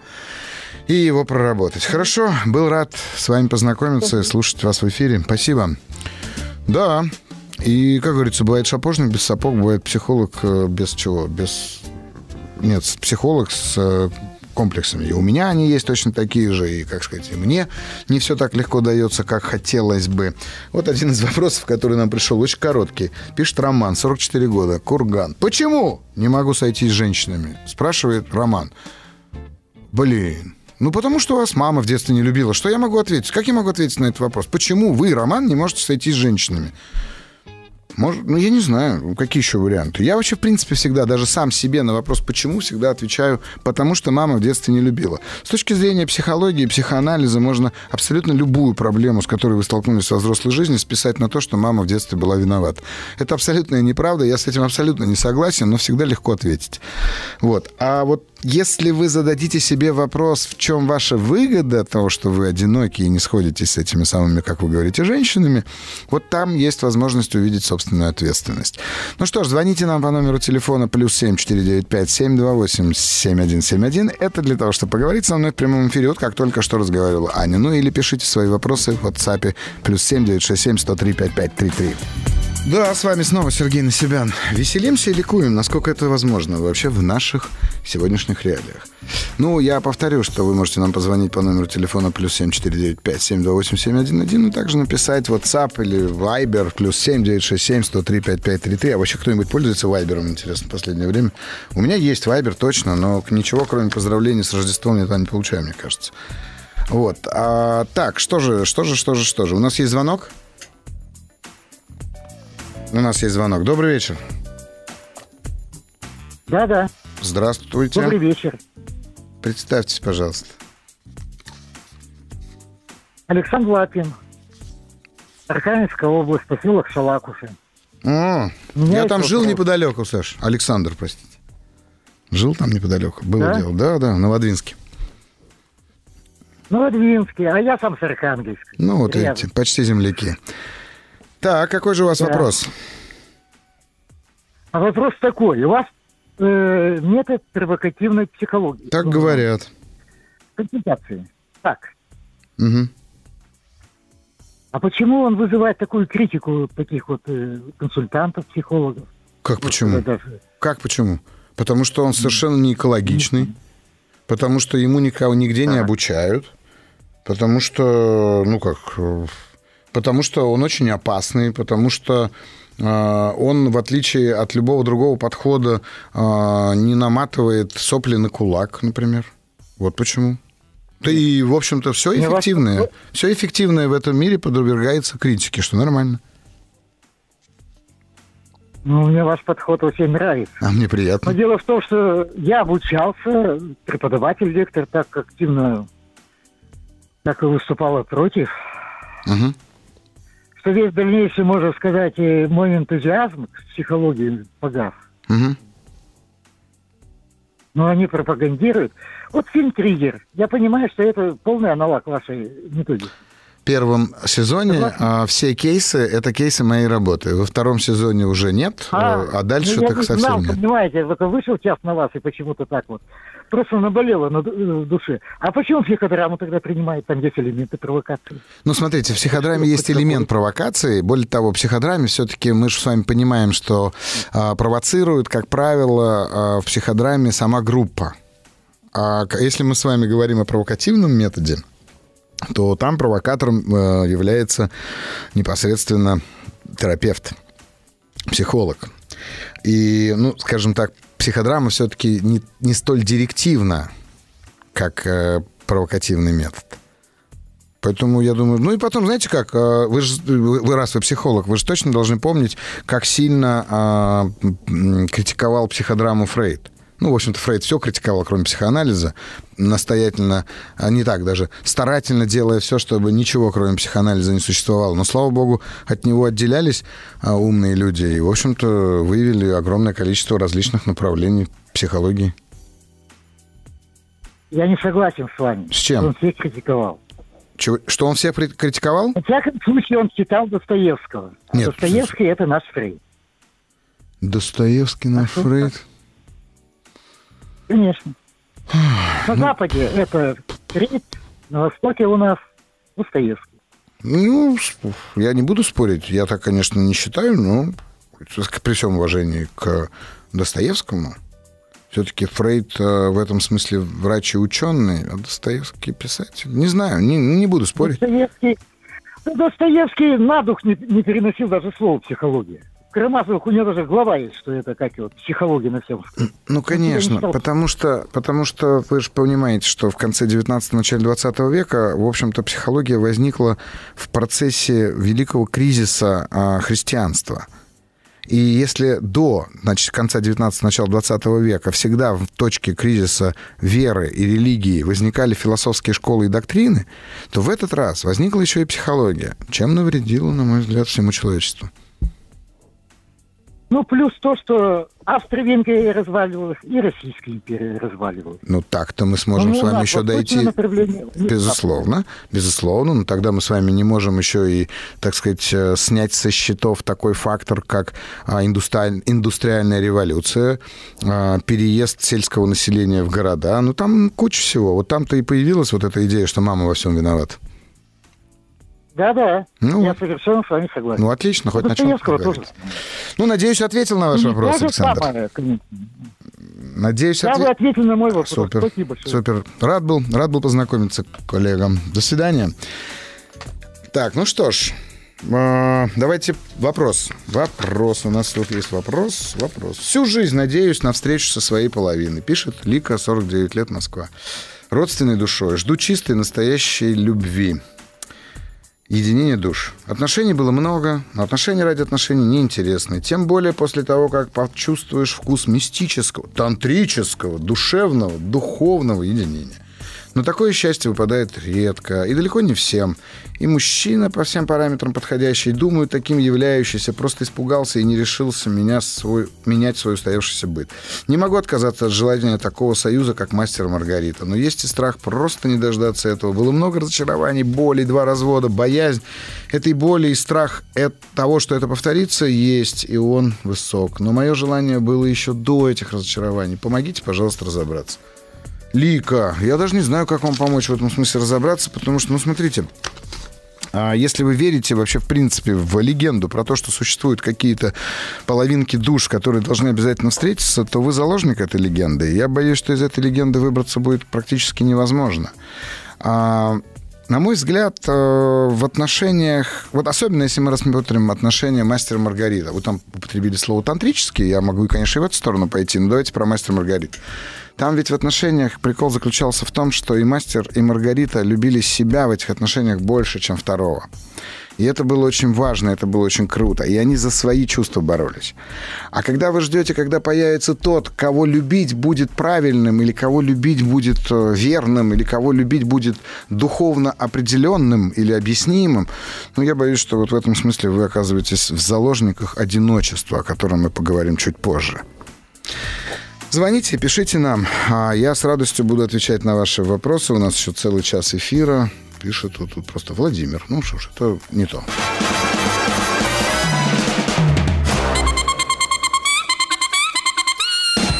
и его проработать. Хорошо, был рад с вами познакомиться и слушать вас в эфире. Спасибо. Да, и, как говорится, бывает шапошник без сапог, бывает психолог э, без чего? Без... Нет, психолог с... Э, комплексами. И у меня они есть точно такие же, и, как сказать, и мне не все так легко дается, как хотелось бы. Вот один из вопросов, который нам пришел, очень короткий. Пишет Роман, сорок четыре года, Курган. Почему не могу сойтись с женщинами? Спрашивает Роман. Блин, ну потому что вас мама в детстве не любила. Что я могу ответить? Как я могу ответить на этот вопрос? Почему вы, Роман, не можете сойтись с женщинами? Может, ну, я не знаю, какие еще варианты. Я вообще, в принципе, всегда, даже сам себе на вопрос «почему?», всегда отвечаю «потому что мама в детстве не любила». С точки зрения психологии и психоанализа можно абсолютно любую проблему, с которой вы столкнулись во взрослой жизни, списать на то, что мама в детстве была виновата. Это абсолютная неправда, я с этим абсолютно не согласен, но всегда легко ответить. Вот. А вот если вы зададите себе вопрос, в чем ваша выгода от того, что вы одиноки и не сходитесь с этими самыми, как вы говорите, женщинами, вот там есть возможность увидеть собственную ответственность. Ну что ж, звоните нам по номеру телефона плюс семь четыре девять пять семь два восемь семь один семь один. Это для того, чтобы поговорить со мной в прямом эфире, вот как только что разговаривала Аня. Ну или пишите свои вопросы в WhatsApp плюс семь девять шесть семь сто три пять пять три три. Да, с вами снова Сергей Насибян. Веселимся и ликуем, насколько это возможно вообще в наших сегодняшних реалиях. Ну, я повторю, что вы можете нам позвонить по номеру телефона плюс семь четыре девять пять семь два восемь семь один один, и также написать WhatsApp или Viber плюс семь девять шесть семь сто три пять пять три три. А вообще кто-нибудь пользуется Viber'ом, интересно, в последнее время? У меня есть Viber, точно, но ничего, кроме поздравлений с Рождеством, я там не получаю, мне кажется. Вот. А, так, что же, что же, что же, что же. У нас есть звонок? У нас есть звонок. Добрый вечер. Да-да. Здравствуйте. Добрый вечер. Представьтесь, пожалуйста. Александр Лапин. Архангельская область, поселок Шалакуши. О, я там жил вопрос. неподалеку, Саш. Александр, простите. Жил там неподалеку. Было да? дело. Да-да, на Лодвинске. На Лодвинске, а я сам с Архангельска. Ну вот Рядом. Видите, почти земляки. Так, какой же у вас да. вопрос? А вопрос такой. У вас э, метод провокативной психологии. Так говорят. Концентрации. Так. Угу. А почему он вызывает такую критику таких вот э, консультантов, психологов? Как почему? Даже... Как почему? Потому что он совершенно не экологичный, потому что ему никого нигде не обучают, потому что, ну как, потому что он очень опасный, потому что он, в отличие от любого другого подхода, не наматывает сопли на кулак, например. Вот почему. Да и, в общем-то, все эффективное. Все эффективное в этом мире подвергается критике, что нормально. Ну, мне ваш подход очень нравится. А мне приятно. Но дело в том, что я обучался, преподаватель, лектор так активно, так и выступала против, угу. что весь дальнейший, можно сказать, мой энтузиазм к психологии погас. Угу. Но они пропагандируют. Вот фильм «Триггер». Я понимаю, что это полный аналог вашей методики. В первом сезоне а, все кейсы — это кейсы моей работы. Во втором сезоне уже нет, а, а дальше ну, так не совсем знал, нет. Понимаете, вот вышел час на вас, и почему-то так вот. Просто наболело на душе. А почему психодраму тогда принимают? Там есть элементы провокации. Ну, смотрите, в психодраме есть элемент провокации. Более того, в психодраме все-таки мы же с вами понимаем, что а, провоцирует, как правило, а, в психодраме сама группа. А если мы с вами говорим о провокативном методе, то там провокатором является непосредственно терапевт, психолог. И, ну, скажем так, психодрама все-таки не, не столь директивна, как провокативный метод. Поэтому я думаю... Ну и потом, знаете как, вы же, вы, раз вы психолог, вы же точно должны помнить, как сильно а, критиковал психодраму Фрейд. Ну, в общем-то, Фрейд все критиковал, кроме психоанализа, настоятельно, не так даже, старательно делая все, чтобы ничего, кроме психоанализа, не существовало. Но, слава богу, от него отделялись умные люди и, в общем-то, выявили огромное количество различных направлений психологии. Я не согласен с вами. С чем? Что он всех критиковал. Чего? Что он всех критиковал? В всяком случае, он читал Достоевского. А Нет, Достоевский – это наш Фрейд. Достоевский наш а Фрейд... Конечно. На ну, Западе это Фрейд, на Востоке у нас Достоевский. Ну, я не буду спорить, я так, конечно, не считаю, но при всем уважении к Достоевскому, все-таки Фрейд в этом смысле врач и ученый, а Достоевский писатель. Не знаю, не, не буду спорить. Достоевский, Достоевский на дух не, не переносил даже слово «психология». Карамазовых у него даже глава есть, что это как вот психология на всем. Ну, конечно, потому что, потому что вы же понимаете, что в конце девятнадцатого, начале двадцатого века, в общем-то, психология возникла в процессе великого кризиса а, христианства. И если до, значит, конца девятнадцатого, начала двадцатого века всегда в точке кризиса веры и религии возникали философские школы и доктрины, то в этот раз возникла еще и психология, чем навредила, на мой взгляд, всему человечеству. Ну, плюс то, что Австро-Венгрия разваливалась, и Российская империя разваливалась. Ну, так-то мы сможем ну, с вами да, еще дойти, направление... безусловно, безусловно, но тогда мы с вами не можем еще и, так сказать, снять со счетов такой фактор, как индустри... индустриальная революция, переезд сельского населения в города, ну, там куча всего. Вот там-то и появилась вот эта идея, что мама во всем виновата. Да-да, ну, я совершенно с вами согласен. Ну, отлично, хоть на чем-то поговорить. Ну, надеюсь, ответил на ваш и вопрос, Александр. Самое, надеюсь, ответ... вы ответили на мой вопрос. Супер, спасибо большое. Супер. Рад был, рад был познакомиться, коллега. До свидания. Так, ну что ж, давайте вопрос. Вопрос, у нас тут есть вопрос, вопрос. Всю жизнь надеюсь на встречу со своей половиной, пишет Лика, сорок девять лет, Москва. Родственной душой, жду чистой настоящей любви. Единение душ. Отношений было много, но отношения ради отношений неинтересны. Тем более после того, как почувствуешь вкус мистического, тантрического, душевного, духовного единения. Но такое счастье выпадает редко и далеко не всем. И мужчина по всем параметрам подходящий, думаю, таким являющийся, просто испугался и не решился меня свой, менять свой устоявшийся быт. Не могу отказаться от желания такого союза, как «Мастер и Маргарита». Но есть и страх просто не дождаться этого. Было много разочарований, боли, два развода, боязнь этой боли и страх от того, что это повторится, есть, и он высок. Но мое желание было еще до этих разочарований. Помогите, пожалуйста, разобраться. Лика, я даже не знаю, как вам помочь в этом смысле разобраться, потому что, ну, смотрите, если вы верите вообще, в принципе, в легенду про то, что существуют какие-то половинки душ, которые должны обязательно встретиться, то вы заложник этой легенды. Я боюсь, что из этой легенды выбраться будет практически невозможно. На мой взгляд, в отношениях... Вот особенно, если мы рассмотрим отношения «Мастера и Маргарита». Вы там употребили слово «тантрический». Я могу, конечно, и в эту сторону пойти, но давайте про «Мастера и Маргариту». Там ведь в отношениях прикол заключался в том, что и «Мастер», и «Маргарита» любили себя в этих отношениях больше, чем второго. И это было очень важно, это было очень круто. И они за свои чувства боролись. А когда вы ждете, когда появится тот, кого любить будет правильным, или кого любить будет верным, или кого любить будет духовно определенным или объяснимым, ну, я боюсь, что вот в этом смысле вы оказываетесь в заложниках одиночества, о котором мы поговорим чуть позже. Звоните, пишите нам. Я с радостью буду отвечать на ваши вопросы. У нас еще целый час эфира. Пишет тут, тут просто Владимир. Ну что ж, это не то.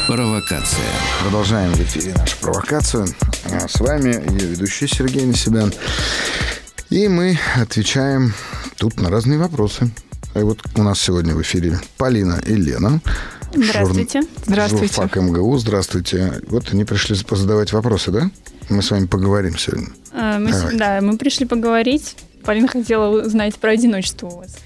Провокация. Продолжаем в эфире нашу провокацию. А с вами ее ведущий Сергей Насибян. И мы отвечаем тут на разные вопросы. И вот у нас сегодня в эфире Полина и Лена. Здравствуйте. Жур... Здравствуйте. Журфак МГУ. Здравствуйте. Вот они пришли задавать вопросы, да? Мы с вами поговорим сегодня. А, мы, да, мы пришли поговорить. Полина хотела узнать про одиночество у вас.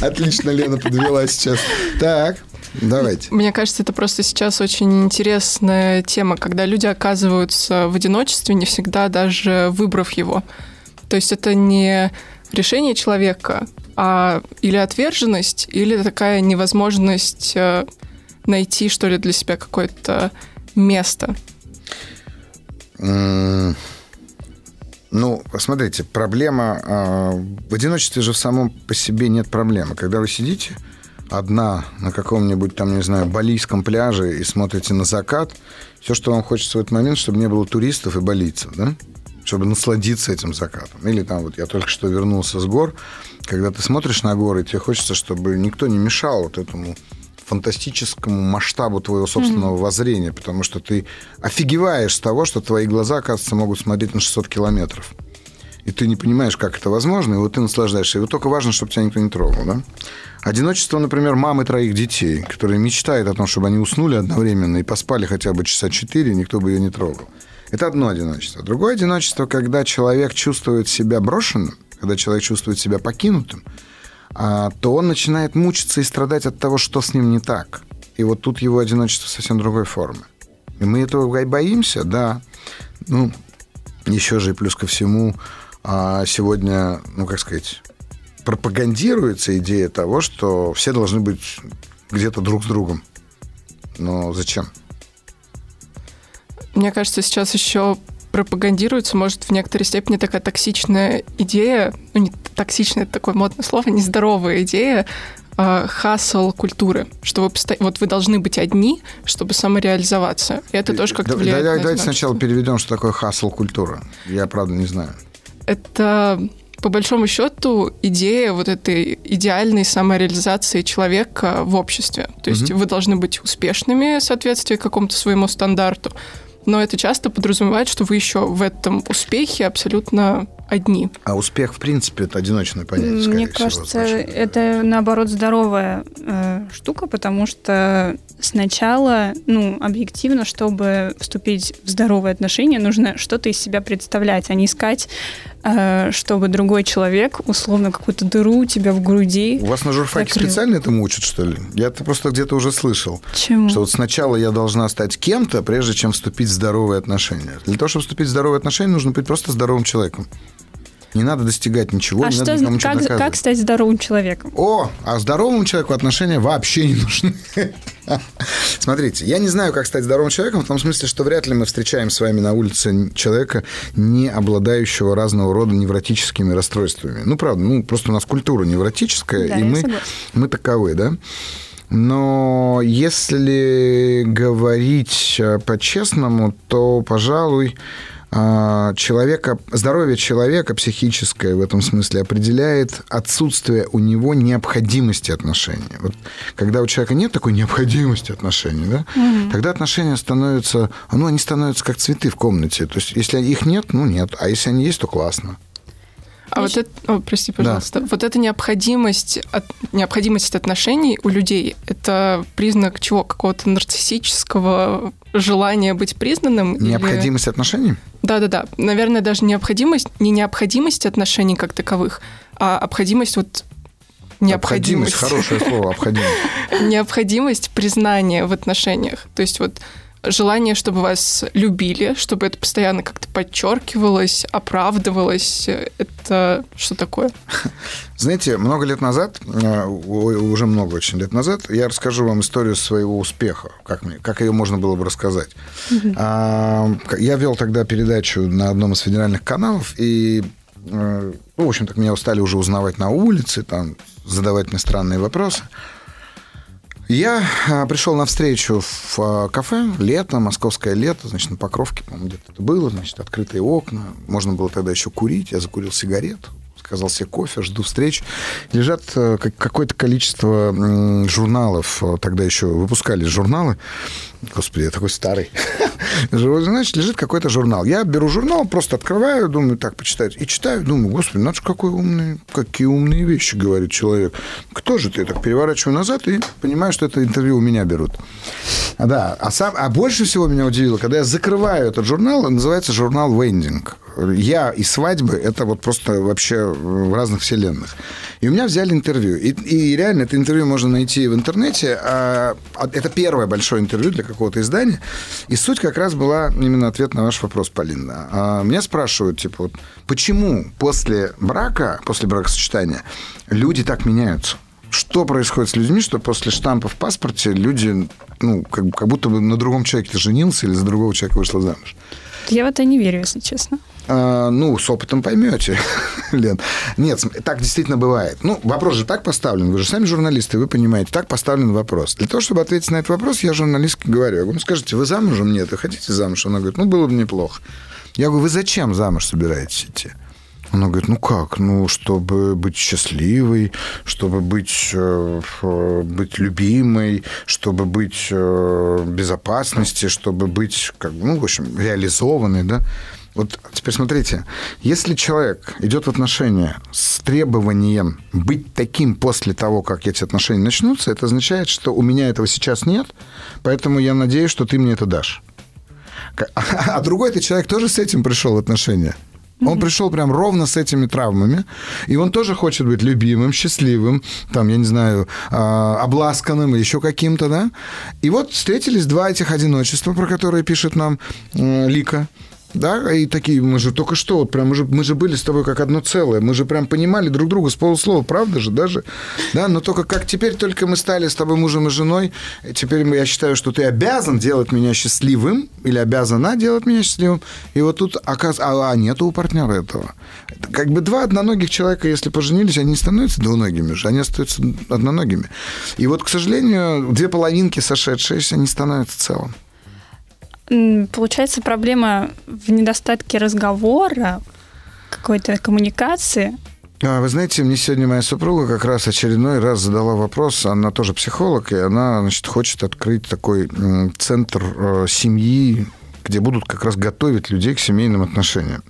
Отлично, Лена подвела сейчас. Так, давайте. Мне кажется, это просто сейчас очень интересная тема, когда люди оказываются в одиночестве, не всегда даже выбрав его. То есть это не решение человека, а или отверженность, или такая невозможность найти, что ли, для себя какое-то место. Ну, смотрите, проблема... Э, в одиночестве же в самом по себе нет проблемы. Когда вы сидите одна на каком-нибудь, там, не знаю, балийском пляже и смотрите на закат, все, что вам хочется в этот момент, чтобы не было туристов и балийцев, да? Чтобы насладиться этим закатом. Или там вот я только что вернулся с гор, когда ты смотришь на горы, тебе хочется, чтобы никто не мешал вот этому... фантастическому масштабу твоего собственного mm-hmm. воззрения, потому что ты офигеваешь с того, что твои глаза, оказывается, могут смотреть на шестьсот километров. И ты не понимаешь, как это возможно, и вот ты наслаждаешься. И вот только важно, чтобы тебя никто не трогал, да? Одиночество, например, мамы троих детей, которые мечтают о том, чтобы они уснули одновременно и поспали хотя бы часа четыре, и никто бы ее не трогал. Это одно одиночество. Другое одиночество, когда человек чувствует себя брошенным, когда человек чувствует себя покинутым, то он начинает мучиться и страдать от того, что с ним не так. И вот тут его одиночество совсем другой формы. И мы этого боимся, да. Ну, еще же и плюс ко всему сегодня, ну, как сказать, пропагандируется идея того, что все должны быть где-то друг с другом. Но зачем? Мне кажется, сейчас еще... пропагандируется, может, в некоторой степени такая токсичная идея, ну, не токсичная, это такое модное слово, нездоровая идея э, хасл культуры, что вы, посто... вот вы должны быть одни, чтобы самореализоваться. И это тоже как-то влияет да, да, на Давайте сначала переведем, что такое хасл культура. Я, правда, не знаю. Это, по большому счету, идея вот этой идеальной самореализации человека в обществе. То есть угу. вы должны быть успешными в соответствии какому-то своему стандарту, но это часто подразумевает, что вы еще в этом успехе абсолютно одни. А успех, в принципе, это одиночное понятие, скорее Мне всего, кажется, значит. Это, наоборот, здоровая э, штука, потому что сначала, ну, объективно, чтобы вступить в здоровые отношения, нужно что-то из себя представлять, а не искать, э, чтобы другой человек, условно, какую-то дыру у тебя в груди... У вас на журфаке закрыл. Специально этому учат, что ли? Я-то просто где-то уже слышал. Чему? Что вот сначала я должна стать кем-то, прежде чем вступить в здоровые отношения. Для того, чтобы вступить в здоровые отношения, нужно быть просто здоровым человеком. Не надо достигать ничего, а не что, надо никому как, что доказывать. Как стать здоровым человеком? О, а здоровому человеку отношения вообще не нужны. Смотрите, я не знаю, как стать здоровым человеком, в том смысле, что вряд ли мы встречаем с вами на улице человека, не обладающего разного рода невротическими расстройствами. Ну, правда, ну просто у нас культура невротическая, да, и мы, мы таковы, да? Но если говорить по-честному, то, пожалуй, человека, здоровье человека психическое в этом смысле определяет отсутствие у него необходимости отношений. Вот, когда у человека нет такой необходимости отношений, да, угу. тогда отношения становятся, ну, они становятся как цветы в комнате. То есть, если их нет, ну, нет. А если они есть, то классно. А вот это, о, прости, пожалуйста, да. вот эта необходимость, от, необходимость отношений у людей, это признак чего? Какого-то нарциссического желания быть признанным? Необходимость или... отношений? Да-да-да. Наверное, даже необходимость, не необходимость отношений как таковых, а обходимость вот... Необходимость, хорошее слово, обходимость. Необходимость признания в отношениях. То есть вот желание, чтобы вас любили, чтобы это постоянно как-то подчеркивалось, оправдывалось. Это что такое? Знаете, много лет назад, уже много очень лет назад, я расскажу вам историю своего успеха, как, мне, как ее можно было бы рассказать. Mm-hmm. Я вел тогда передачу на одном из федеральных каналов, и, ну, в общем-то, меня стали уже узнавать на улице, там, задавать мне странные вопросы. Я пришел на встречу в кафе, лето, московское лето, значит, на Покровке, по-моему, где-то это было, значит, открытые окна, можно было тогда еще курить, я закурил сигарету, заказал себе кофе, жду встреч. Лежат какое-то количество журналов, тогда еще выпускались журналы, господи, я такой старый, значит, лежит какой-то журнал. Я беру журнал, просто открываю, думаю, так, почитаю, и читаю, думаю, господи, надо же, какой умный, какие умные вещи говорит человек. Кто же ты? Я так переворачиваю назад и понимаю, что это интервью у меня берут. Да, а, сам, а больше всего меня удивило, когда я закрываю этот журнал, он называется журнал «Вендинг». Я и свадьбы, это вот просто вообще в разных вселенных. И у меня взяли интервью. И, и реально это интервью можно найти в интернете. А, это первое большое интервью для какого-то издания. И суть как раз была именно ответ на ваш вопрос, Полина. А, меня спрашивают, типа, вот, почему после брака, после бракосочетания люди так меняются? Что происходит с людьми, что после штампа в паспорте люди, ну, как, как будто бы на другом человеке женился или за другого человека вышла замуж? Я в это не верю, если честно. А, ну, с опытом поймете, Лен. Нет, так действительно бывает. Ну, вопрос же так поставлен. Вы же сами журналисты, вы понимаете, так поставлен вопрос. Для того, чтобы ответить на этот вопрос, я журналистке говорю. Я говорю, ну, скажите, вы замужем? Нет, вы хотите замуж? Она говорит, ну, было бы неплохо. Я говорю, вы зачем замуж собираетесь идти? Она говорит, ну как, ну, чтобы быть счастливой, чтобы быть, быть любимой, чтобы быть в безопасности, чтобы быть, как, ну, в общем, реализованной, да. Вот теперь смотрите, если человек идет в отношения с требованием быть таким после того, как эти отношения начнутся, это означает, что у меня этого сейчас нет, поэтому я надеюсь, что ты мне это дашь. А другой-то человек тоже с этим пришел в отношения. Он пришел прям ровно с этими травмами, и он тоже хочет быть любимым, счастливым, там, я не знаю, обласканным или еще каким-то, да. И вот встретились два этих одиночества, про которые пишет нам Лика, да, и такие, мы же только что, вот прям мы же, мы же были с тобой как одно целое, мы же прям понимали друг друга с полуслова, правда же, даже, да, но только как теперь только мы стали с тобой мужем и женой, теперь я считаю, что ты обязан делать меня счастливым или обязана делать меня счастливым, и вот тут, оказывается, а нету у партнера этого. Как бы два одноногих человека, если поженились, они не становятся двуногими же, они остаются одноногими. И вот, к сожалению, две половинки сошедшиеся, они становятся целым. Получается, проблема в недостатке разговора, какой-то коммуникации. Вы знаете, мне сегодня моя супруга как раз очередной раз задала вопрос. Она тоже психолог, и она, значит, хочет открыть такой центр семьи, где будут как раз готовить людей к семейным отношениям.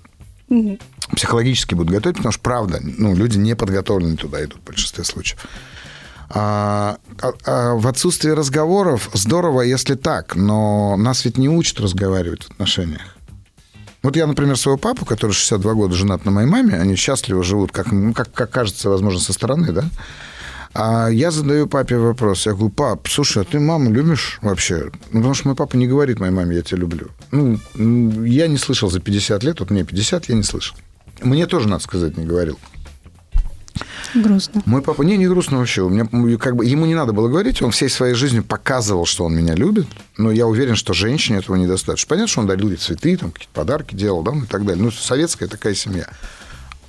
Угу. Психологически будут готовить, потому что, правда, ну, люди не подготовлены туда идут в большинстве случаев. А, а, а в отсутствии разговоров здорово, если так, но нас ведь не учат разговаривать в отношениях. Вот я, например, своего папу, который шестьдесят два года женат на моей маме, они счастливо живут, как, ну, как, как кажется, возможно, со стороны, да? А я задаю папе вопрос. Я говорю, пап, слушай, а ты маму любишь вообще? Ну, потому что мой папа не говорит моей маме, я тебя люблю. Ну, я не слышал за пятьдесят лет, вот мне пятьдесят, я не слышал. Мне тоже, надо сказать, не говорил. Грустно. Мой папа... Не, не грустно вообще. У меня, как бы, ему не надо было говорить. Он всей своей жизнью показывал, что он меня любит. Но я уверен, что женщине этого недостаточно. Понятно, что он дарил ей цветы, там, какие-то подарки делал, да, и так далее. Ну, советская такая семья.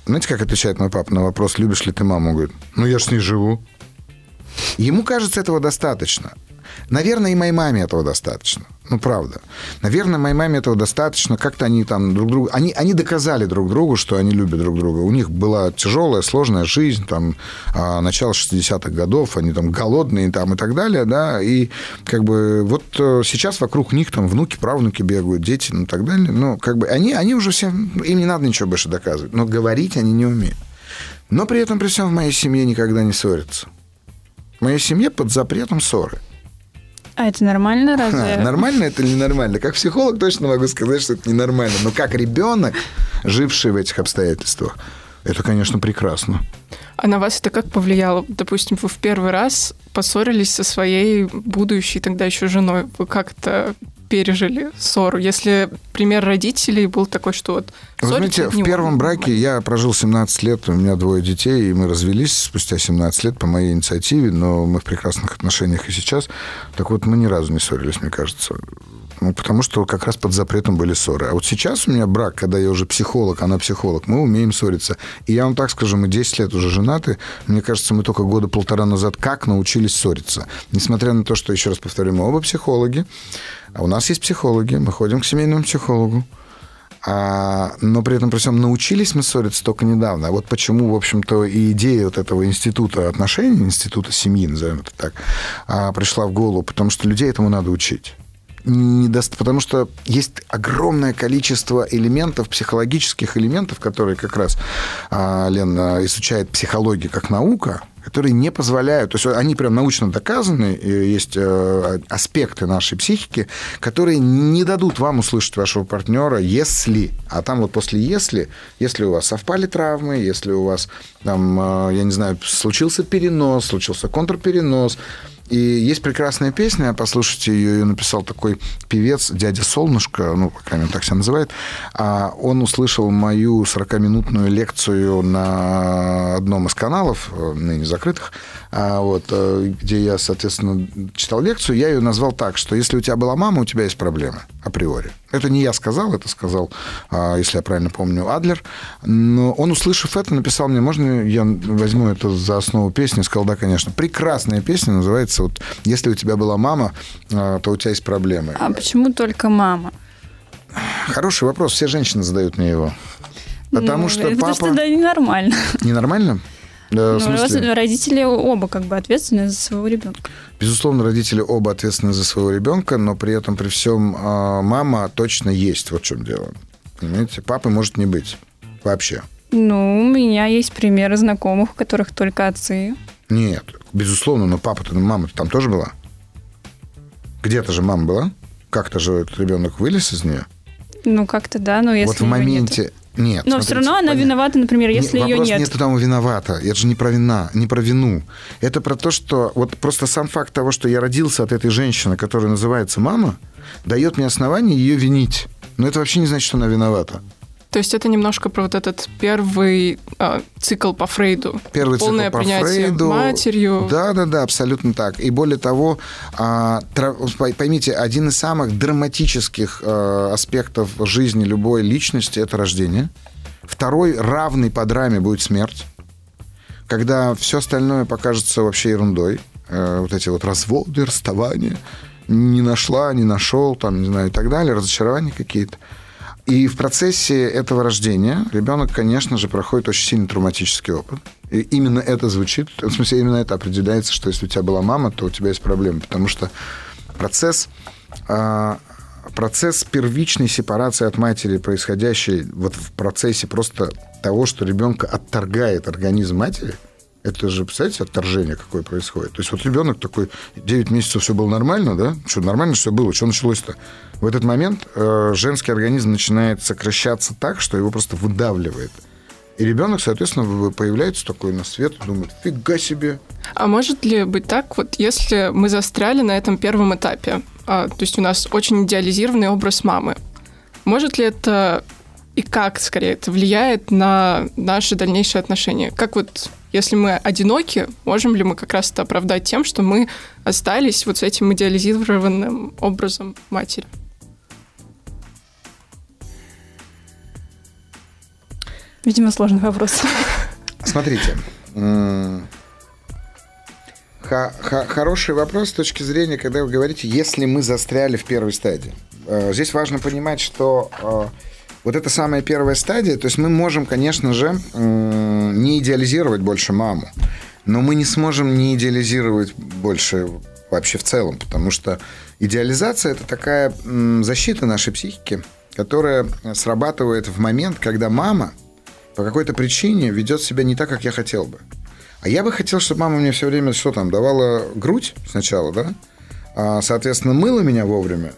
Знаете, как отвечает мой папа на вопрос, любишь ли ты маму? Он говорит, ну, я же с ней живу. Ему кажется, этого достаточно. Наверное, и моей маме этого достаточно. Ну, правда. Наверное, моей маме этого достаточно. Как-то они там друг другу... Они, они доказали друг другу, что они любят друг друга. У них была тяжелая, сложная жизнь, там, начало шестидесятых годов, они там голодные там, и так далее, да, и как бы вот сейчас вокруг них там внуки, правнуки бегают, дети, ну, и так далее. Ну, как бы они, они уже все... Им не надо ничего больше доказывать, но говорить они не умеют. Но при этом, при всем, в моей семье никогда не ссорятся. В моей семье под запретом ссоры. А это нормально, разве? А, нормально это или ненормально? Как психолог точно могу сказать, что это ненормально. Но как ребенок, живший в этих обстоятельствах, это, конечно, прекрасно. А на вас это как повлияло? Допустим, вы в первый раз поссорились со своей будущей тогда еще женой. Вы как-то пережили ссору? Если пример родителей был такой, что вот... Вы знаете, в первом браке я прожил семнадцать лет, у меня двое детей, и мы развелись спустя семнадцать лет по моей инициативе, но мы в прекрасных отношениях и сейчас. Так вот, мы ни разу не ссорились, мне кажется. Ну, потому что как раз под запретом были ссоры. А вот сейчас у меня брак, когда я уже психолог, она психолог, мы умеем ссориться. И я вам так скажу, мы десять лет уже женаты. Мне кажется, мы только года полтора назад как научились ссориться. Несмотря на то, что, еще раз повторю, мы оба психологи. А у нас есть психологи, мы ходим к семейному психологу. А, но при этом, при всем, научились мы ссориться только недавно. А вот почему, в общем-то, и идея вот этого института отношений, института семьи, назовем это так, а, пришла в голову, потому что людей этому надо учить. Потому что есть огромное количество элементов, психологических элементов, которые как раз Лена изучает психологию как наука, которые не позволяют... То есть они прям научно доказаны, есть аспекты нашей психики, которые не дадут вам услышать вашего партнера, если... А там вот после «если», если у вас совпали травмы, если у вас, там, я не знаю, случился перенос, случился контрперенос. И есть прекрасная песня, послушайте ее, ее написал такой певец, дядя Солнышко, ну, по крайней мере, так себя называет. Он услышал мою сорокаминутную лекцию на одном из каналов, ныне закрытых, вот, где я, соответственно, читал лекцию. Я ее назвал так, что если у тебя была мама, у тебя есть проблемы априори. Это не я сказал, это сказал, если я правильно помню, Адлер. Но он, услышав это, написал мне, можно я возьму это за основу песни? Сказал, да, конечно. Прекрасная песня, называется вот, если у тебя была мама, то у тебя есть проблемы. А почему только мама? Хороший вопрос. Все женщины задают мне его. Потому ну, что это папа... Это да, ненормально. Ненормально? Да, ну, в смысле? Родители оба как бы ответственны за своего ребенка. Безусловно, родители оба ответственны за своего ребенка, но при этом, при всем, мама точно есть. Вот в чем дело. Понимаете? Папы может не быть. Вообще. Ну, у меня есть примеры знакомых, у которых только отцы. Нет, безусловно, но папа-то, мама-то там тоже была. Где-то же мама была. Как-то же этот ребенок вылез из нее. Ну, как-то да, но если вот в моменте... Нету. Нет. Но смотрите, все равно она понятно. Виновата, например, если не, ее нет. Вопрос не там виновата. Это же не про вина, не про вину. Это про то, что... Вот просто сам факт того, что я родился от этой женщины, которая называется мама, дает мне основание ее винить. Но это вообще не значит, что она виновата. То есть это немножко про вот этот первый э, цикл по Фрейду. Первый полное цикл по принятие Фрейду. Матерью. Да-да-да, абсолютно так. И более того, э, поймите, один из самых драматических э, аспектов жизни любой личности – это рождение. Второй, равный по драме, будет смерть, когда все остальное покажется вообще ерундой. Э, вот эти вот разводы, расставания, не нашла, не нашел, там, не знаю, и так далее, разочарования какие-то. И в процессе этого рождения ребенок, конечно же, проходит очень сильный травматический опыт. И именно это звучит, в смысле, именно это определяется, что если у тебя была мама, то у тебя есть проблемы, потому что процесс, процесс первичной сепарации от матери, происходящей вот в процессе просто того, что ребенка отторгает организм матери, это же, представляете, отторжение какое происходит. То есть вот ребенок такой, девять месяцев все было нормально, да? Что, нормально все было? Что началось-то? В этот момент э, женский организм начинает сокращаться так, что его просто выдавливает. И ребенок, соответственно, появляется такой на свет и думает, фига себе. А может ли быть так, вот если мы застряли на этом первом этапе, а, то есть у нас очень идеализированный образ мамы, может ли это и как, скорее, это влияет на наши дальнейшие отношения? Как вот... если мы одиноки, можем ли мы как раз это оправдать тем, что мы остались вот с этим идеализированным образом матери? Видимо, сложный вопрос. Смотрите. Хороший вопрос с точки зрения, когда вы говорите, если мы застряли в первой стадии. Здесь важно понимать, что вот эта самая первая стадия, то есть мы можем, конечно же, не идеализировать больше маму, но мы не сможем не идеализировать больше вообще в целом, потому что идеализация – это такая защита нашей психики, которая срабатывает в момент, когда мама по какой-то причине ведет себя не так, как я хотел бы. А я бы хотел, чтобы мама мне все время что там, давала грудь сначала, да? А, соответственно, мыла меня вовремя.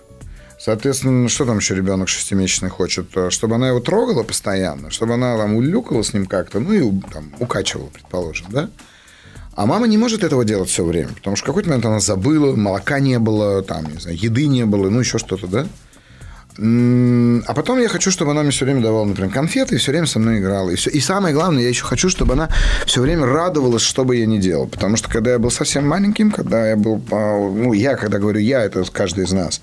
Соответственно, что там еще ребенок шестимесячный хочет? Чтобы она его трогала постоянно, чтобы она там улюкала с ним как-то, ну и там, укачивала, предположим, да? А мама не может этого делать все время, потому что в какой-то момент она забыла, молока не было, там, не знаю, еды не было, ну еще что-то, да? А потом я хочу, чтобы она мне все время давала, например, конфеты, и все время со мной играла. И, все. И самое главное, я еще хочу, чтобы она все время радовалась, что бы я ни делал. Потому что, когда я был совсем маленьким, когда я был... Ну, я, когда говорю «я», это каждый из нас,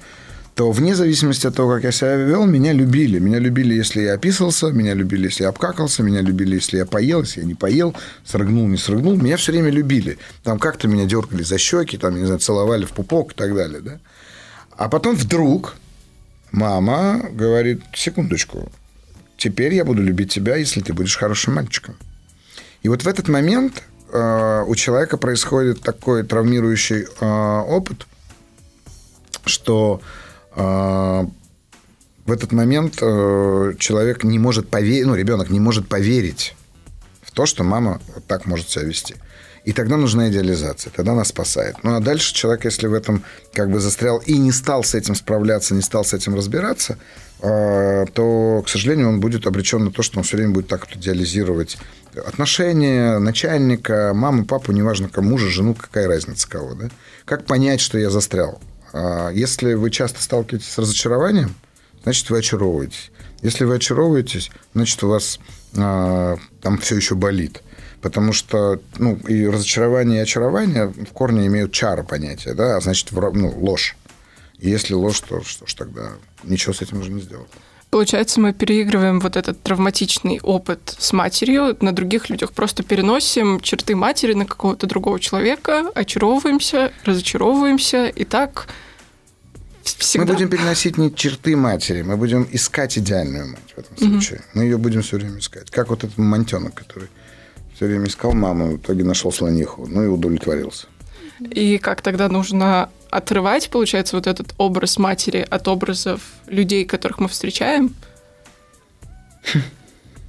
то вне зависимости от того, как я себя вел, меня любили. Меня любили, если я описался, меня любили, если я обкакался, меня любили, если я поел, если я не поел, срыгнул, не срыгнул. Меня все время любили. Там как-то меня дергали за щеки, там, не знаю, целовали в пупок и так далее, да? А потом вдруг... Мама говорит, секундочку, теперь я буду любить тебя, если ты будешь хорошим мальчиком. И вот в этот момент э, у человека происходит такой травмирующий э, опыт, что э, в этот момент э, человек не может поверить, ну, ребенок не может поверить в то, что мама вот так может себя вести. И тогда нужна идеализация, тогда она спасает. Ну, а дальше человек, если в этом как бы застрял и не стал с этим справляться, не стал с этим разбираться, то, к сожалению, он будет обречен на то, что он все время будет так вот идеализировать отношения, начальника, маму, папу, неважно, кому, мужа, жену, какая разница кого. Да? Как понять, что я застрял? Если вы часто сталкиваетесь с разочарованием, значит, вы очаровываетесь. Если вы очаровываетесь, значит, у вас там все еще болит. Потому что, ну, и разочарование, и очарование в корне имеют чара понятия, да, а значит, ну, ложь. И если ложь, то что ж тогда? Ничего с этим уже не сделать. Получается, мы переигрываем вот этот травматичный опыт с матерью на других людях, просто переносим черты матери на какого-то другого человека, очаровываемся, разочаровываемся, и так всегда. Мы будем переносить не черты матери, мы будем искать идеальную мать в этом случае. Mm-hmm. Мы ее будем все время искать. Как вот этот мамонтенок, который... Все время искал маму, в итоге нашел слониху, ну и удовлетворился. И как тогда нужно отрывать, получается, вот этот образ матери от образов людей, которых мы встречаем? То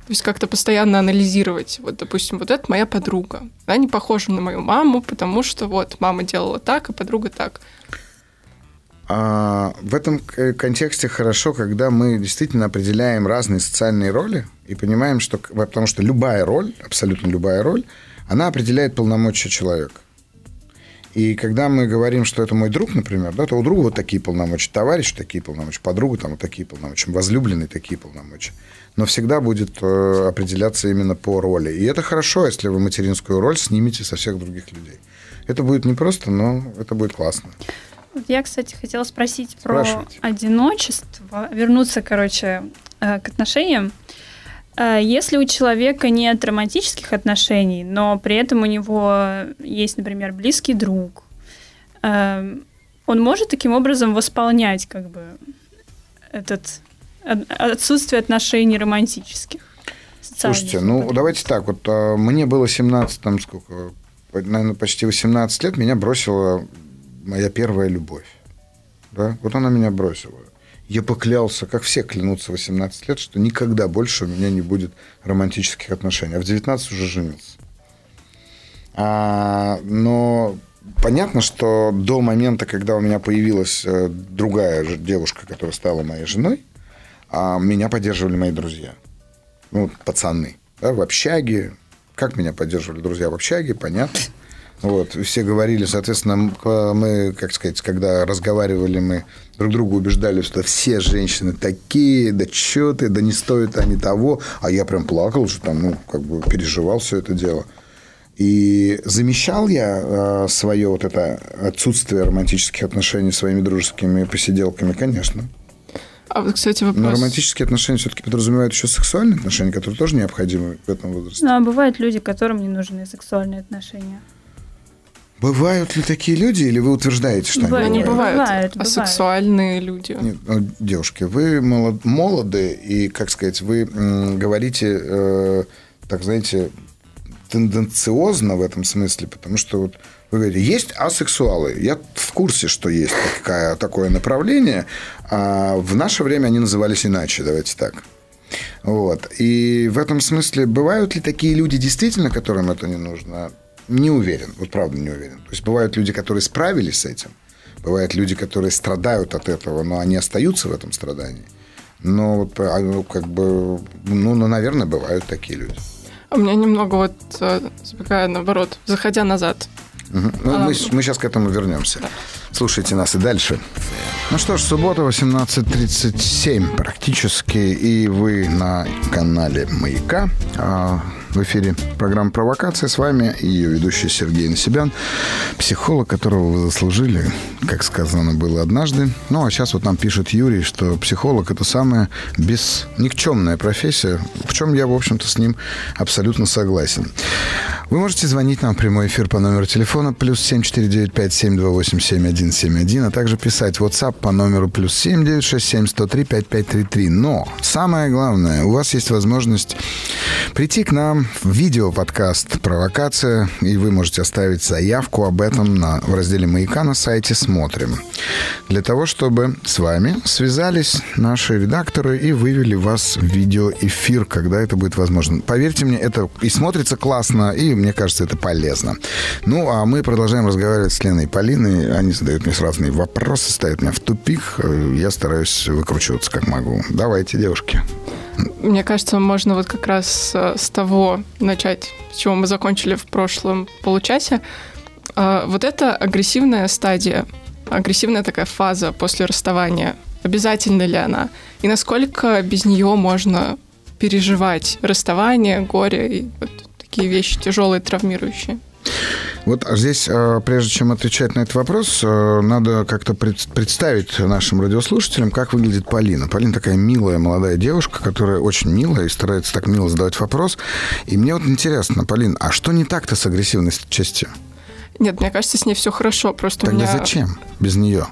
есть как-то постоянно анализировать. Вот, допустим, вот это моя подруга. Она не похожа на мою маму, потому что вот мама делала так, а подруга так. А в этом контексте хорошо, когда мы действительно определяем разные социальные роли и понимаем, что... Потому что любая роль, абсолютно любая роль, она определяет полномочия человека. И когда мы говорим, что это мой друг, например, да, то у друга вот такие полномочия, товарищ такие полномочия, подруга там вот такие полномочия, возлюбленный такие полномочия. Но всегда будет определяться именно по роли. И это хорошо, если вы материнскую роль снимете со всех других людей. Это будет непросто, но это будет классно. Я, кстати, хотела спросить про одиночество. Вернуться, короче, к отношениям. Если у человека нет романтических отношений, но при этом у него есть, например, близкий друг, он может таким образом восполнять как бы этот отсутствие отношений романтических? Слушайте, ну подходит. Давайте так. Вот мне было семнадцать, там сколько? Наверное, почти восемнадцать лет, меня бросила... моя первая любовь. Да? Вот она меня бросила. Я поклялся, как все клянутся восемнадцать лет, что никогда больше у меня не будет романтических отношений. А в девятнадцать уже женился. А, но понятно, что до момента, когда у меня появилась другая девушка, которая стала моей женой, меня поддерживали мои друзья. Ну, пацаны. Да, в общаге. Как меня поддерживали друзья в общаге, понятно. Вот, все говорили, соответственно, мы, как сказать, когда разговаривали, мы друг друга убеждали, что все женщины такие, да чё ты, да не стоят они того, а я прям плакал, что там, ну, как бы переживал все это дело. И замещал я свое вот это отсутствие романтических отношений своими дружескими посиделками, конечно. А вот, кстати, вопрос... Но романтические отношения все-таки подразумевают еще сексуальные отношения, которые тоже необходимы в этом возрасте. Ну, а бывают люди, которым не нужны сексуальные отношения. Бывают ли такие люди, или вы утверждаете, что бывает, они бывают? Бывают, бывают. А бывают. Сексуальные люди? Нет, девушки, вы молоды, и, как сказать, вы м, говорите, э, так, знаете, тенденциозно в этом смысле, потому что вот вы говорите, есть асексуалы. Я в курсе, что есть такая, такое направление. А в наше время они назывались иначе, давайте так. Вот. И в этом смысле, бывают ли такие люди действительно, которым это не нужно? Не уверен, вот правда не уверен. То есть бывают люди, которые справились с этим, бывают люди, которые страдают от этого, но они остаются в этом страдании. Но ну, как бы, ну, ну, наверное, бывают такие люди. У меня немного вот забегая наоборот, заходя назад. Угу. Ну, а, мы, мы сейчас к этому вернемся. Да. Слушайте нас и дальше. Ну что ж, суббота, восемнадцать тридцать семь практически, и вы на канале «Маяка». В эфире программа «Провокация». С вами ее ведущий Сергей Насибян, психолог, которого вы заслужили, как сказано было однажды. Ну, а сейчас вот нам пишет Юрий, что психолог – это самая без... никчемная профессия, в чем я, в общем-то, с ним абсолютно согласен. Вы можете звонить нам в прямой эфир по номеру телефона плюс семь четыре девять пять семь два восемь семь один семь один, а также писать в WhatsApp по номеру плюс семь девять шесть семь сто три пять пять три три. Но самое главное, у вас есть возможность прийти к нам в видео-подкаст «Провокация», и вы можете оставить заявку об этом на, в разделе «Маяка» на сайте «Смотрим». Для того, чтобы с вами связались наши редакторы и вывели вас в видеоэфир, когда это будет возможно. Поверьте мне, это и смотрится классно, и, мне кажется, это полезно. Ну, а мы продолжаем разговаривать с Леной и Полиной. Они задают мне разные вопросы, ставят меня в тупик. Я стараюсь выкручиваться как могу. Давайте, девушки. Мне кажется, можно вот как раз с того начать, с чего мы закончили в прошлом получасе. Вот это агрессивная стадия, агрессивная такая фаза после расставания. Обязательна ли она? И насколько без нее можно переживать расставание, горе и вот такие вещи тяжелые, травмирующие? Вот здесь, прежде чем отвечать на этот вопрос, надо как-то представить нашим радиослушателям, как выглядит Полина. Полина такая милая молодая девушка, которая очень милая и старается так мило задавать вопрос. И мне вот интересно, Полин, а что не так-то с агрессивной частью? Нет, мне кажется, с ней все хорошо. Просто Тогда у меня... зачем без нее?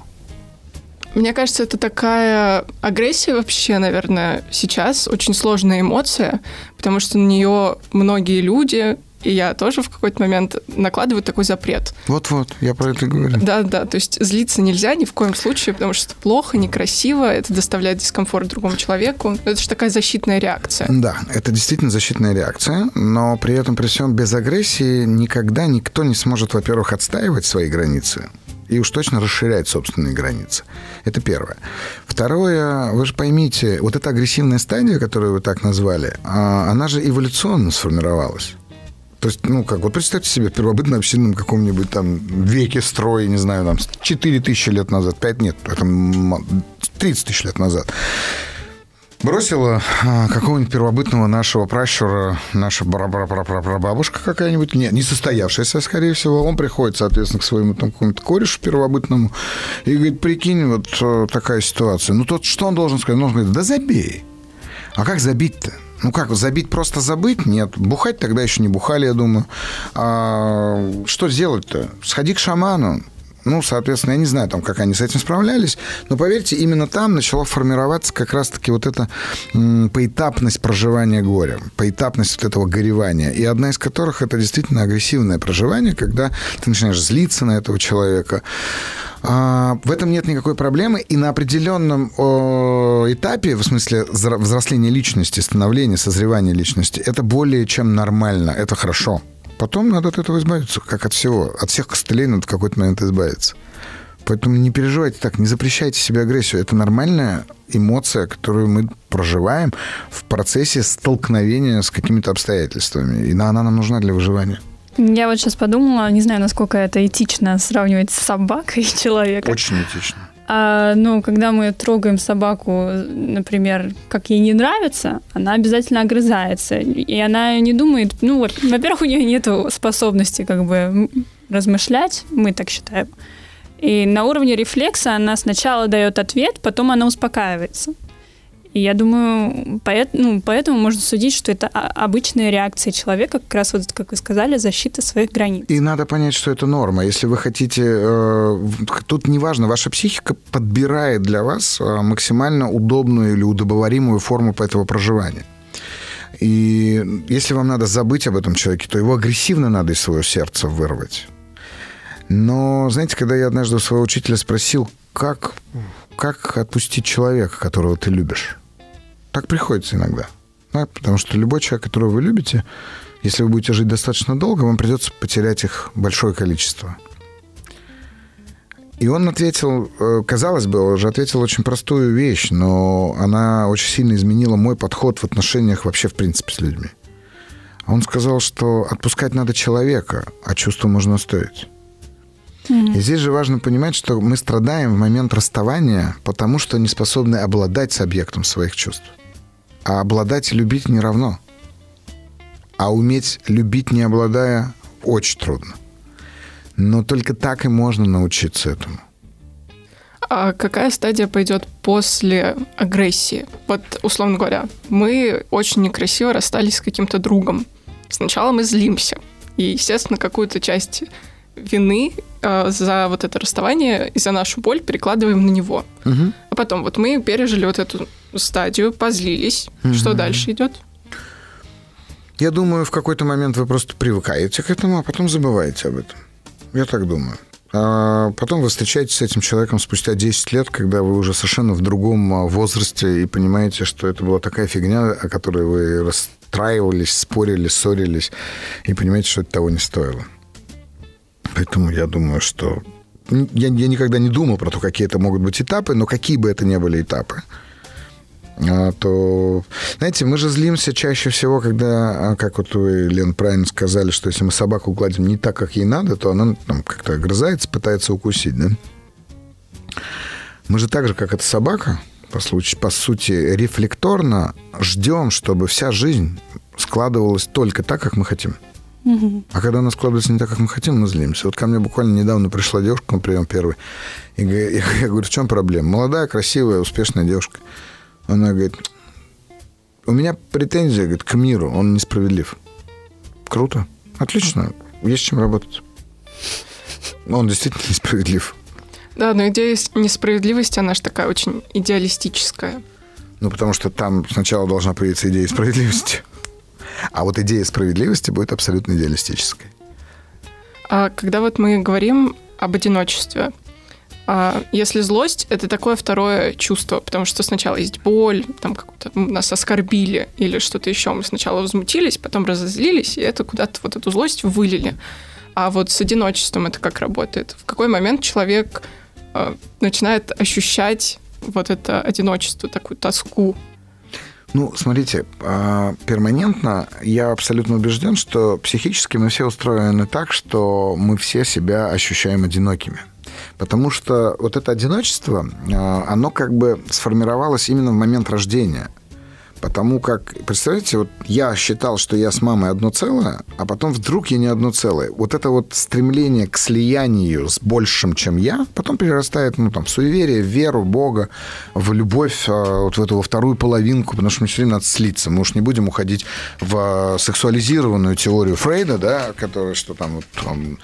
Мне кажется, это такая агрессия вообще, наверное, сейчас. Очень сложная эмоция, потому что на нее многие люди... И я тоже в какой-то момент накладываю такой запрет. Вот-вот, я про это говорю. Да-да, то есть злиться нельзя ни в коем случае, потому что это плохо, некрасиво, это доставляет дискомфорт другому человеку. Это же такая защитная реакция. Да, это действительно защитная реакция, но при этом, при всем, без агрессии никогда никто не сможет, во-первых, отстаивать свои границы и уж точно расширять собственные границы. Это первое. Второе, вы же поймите, вот эта агрессивная стадия, которую вы так назвали, она же эволюционно сформировалась. То есть, ну, как, вот представьте себе, в первобытно-общинном каком-нибудь там веке строя, не знаю, там, четыре тысячи лет назад, пять нет, там, тридцать тысяч лет назад. Бросила какого-нибудь первобытного нашего пращура, наша прапрапрапрабабушка какая-нибудь, не, не состоявшаяся, скорее всего, он приходит, соответственно, к своему там какому-то корешу первобытному и говорит, прикинь, вот такая ситуация. Ну, тот, что он должен сказать? Он говорит, да забей. А как забить-то? Ну как, забить просто забыть? Нет. Бухать тогда еще не бухали, я думаю. А что делать-то? Сходи к шаману. Ну, соответственно, я не знаю, там, как они с этим справлялись, но, поверьте, именно там начала формироваться как раз-таки вот эта поэтапность проживания горя, поэтапность вот этого горевания, и одна из которых – это действительно агрессивное проживание, когда ты начинаешь злиться на этого человека. В этом нет никакой проблемы, и на определенном этапе, в смысле взросления личности, становления, созревания личности, это более чем нормально, это хорошо. Потом надо от этого избавиться, как от всего. От всех костылей надо в какой-то момент избавиться. Поэтому не переживайте так, не запрещайте себе агрессию. Это нормальная эмоция, которую мы проживаем в процессе столкновения с какими-то обстоятельствами. И она нам нужна для выживания. Я вот сейчас подумала, не знаю, насколько это этично сравнивать с собакой и человеком. Очень этично. А, ну, когда мы трогаем собаку, например, как ей не нравится, она обязательно огрызается. И она не думает, ну, вот, во-первых, у нее нет способности как бы размышлять, мы так считаем. И на уровне рефлекса она сначала дает ответ, потом она успокаивается. И я думаю, поэтому, ну, поэтому можно судить, что это обычная реакция человека, как раз вот, как вы сказали, защита своих границ. И надо понять, что это норма. Если вы хотите... Э, тут неважно, ваша психика подбирает для вас максимально удобную или удобоваримую форму этого проживания. И если вам надо забыть об этом человеке, то его агрессивно надо из своего сердца вырвать. Но, знаете, когда я однажды у своего учителя спросил, как, как отпустить человека, которого ты любишь? Так приходится иногда. Да? Потому что любой человек, которого вы любите, если вы будете жить достаточно долго, вам придется потерять их большое количество. И он ответил, казалось бы, он же ответил очень простую вещь, но она очень сильно изменила мой подход в отношениях вообще, в принципе, с людьми. Он сказал, что отпускать надо человека, а чувства можно оставить. И здесь же важно понимать, что мы страдаем в момент расставания, потому что не способны обладать с объектом своих чувств. А обладать и любить не равно. А уметь любить, не обладая, очень трудно. Но только так и можно научиться этому. А какая стадия пойдет после агрессии? Вот, условно говоря, мы очень некрасиво расстались с каким-то другом. Сначала мы злимся. И, естественно, какую-то часть... вины э, за вот это расставание и за нашу боль перекладываем на него. Угу. А потом вот мы пережили вот эту стадию, позлились. Угу. Что дальше идет? Я думаю, в какой-то момент вы просто привыкаете к этому, а потом забываете об этом. Я так думаю. А потом вы встречаетесь с этим человеком спустя десять лет, когда вы уже совершенно в другом возрасте и понимаете, что это была такая фигня, о которой вы расстраивались, спорили, ссорились, и понимаете, что это того не стоило. Поэтому я думаю, что... Я, я никогда не думал про то, какие это могут быть этапы, но какие бы это ни были этапы, то... Знаете, мы же злимся чаще всего, когда, как вот вы, Лен, правильно сказали, что если мы собаку гладим не так, как ей надо, то она там, как-то огрызается, пытается укусить, да? Мы же так же, как эта собака, по, случаю, по сути, рефлекторно ждем, чтобы вся жизнь складывалась только так, как мы хотим. А когда она складывается не так, как мы хотим, мы злимся. Вот ко мне буквально недавно пришла девушка на прием первый. И я говорю, в чем проблема? Молодая, красивая, успешная девушка. Она говорит, у меня претензия, говорит, к миру, он несправедлив. Круто, отлично, есть чем работать. Он действительно несправедлив. Да, но идея несправедливости, она же такая очень идеалистическая. Ну, потому что там сначала должна появиться идея справедливости. А вот идея справедливости будет абсолютно идеалистической. А когда вот мы говорим об одиночестве, а если злость, это такое второе чувство, потому что сначала есть боль, там как-то нас оскорбили или что-то еще, мы сначала возмутились, потом разозлились, и это куда-то вот эту злость вылили. А вот с одиночеством это как работает? В какой момент человек а, начинает ощущать вот это одиночество, такую тоску? Ну, смотрите, перманентно я абсолютно убежден, что психически мы все устроены так, что мы все себя ощущаем одинокими. Потому что вот это одиночество, оно как бы сформировалось именно в момент рождения. Потому как, представляете, вот я считал, что я с мамой одно целое, а потом вдруг я не одно целое. Вот это вот стремление к слиянию с большим, чем я, потом перерастает, ну, там, в суеверие, в веру, в Бога, в любовь, вот в эту во вторую половинку, потому что мне все время надо слиться. Мы уж не будем уходить в сексуализированную теорию Фрейда, да, которая, что там... Вот, там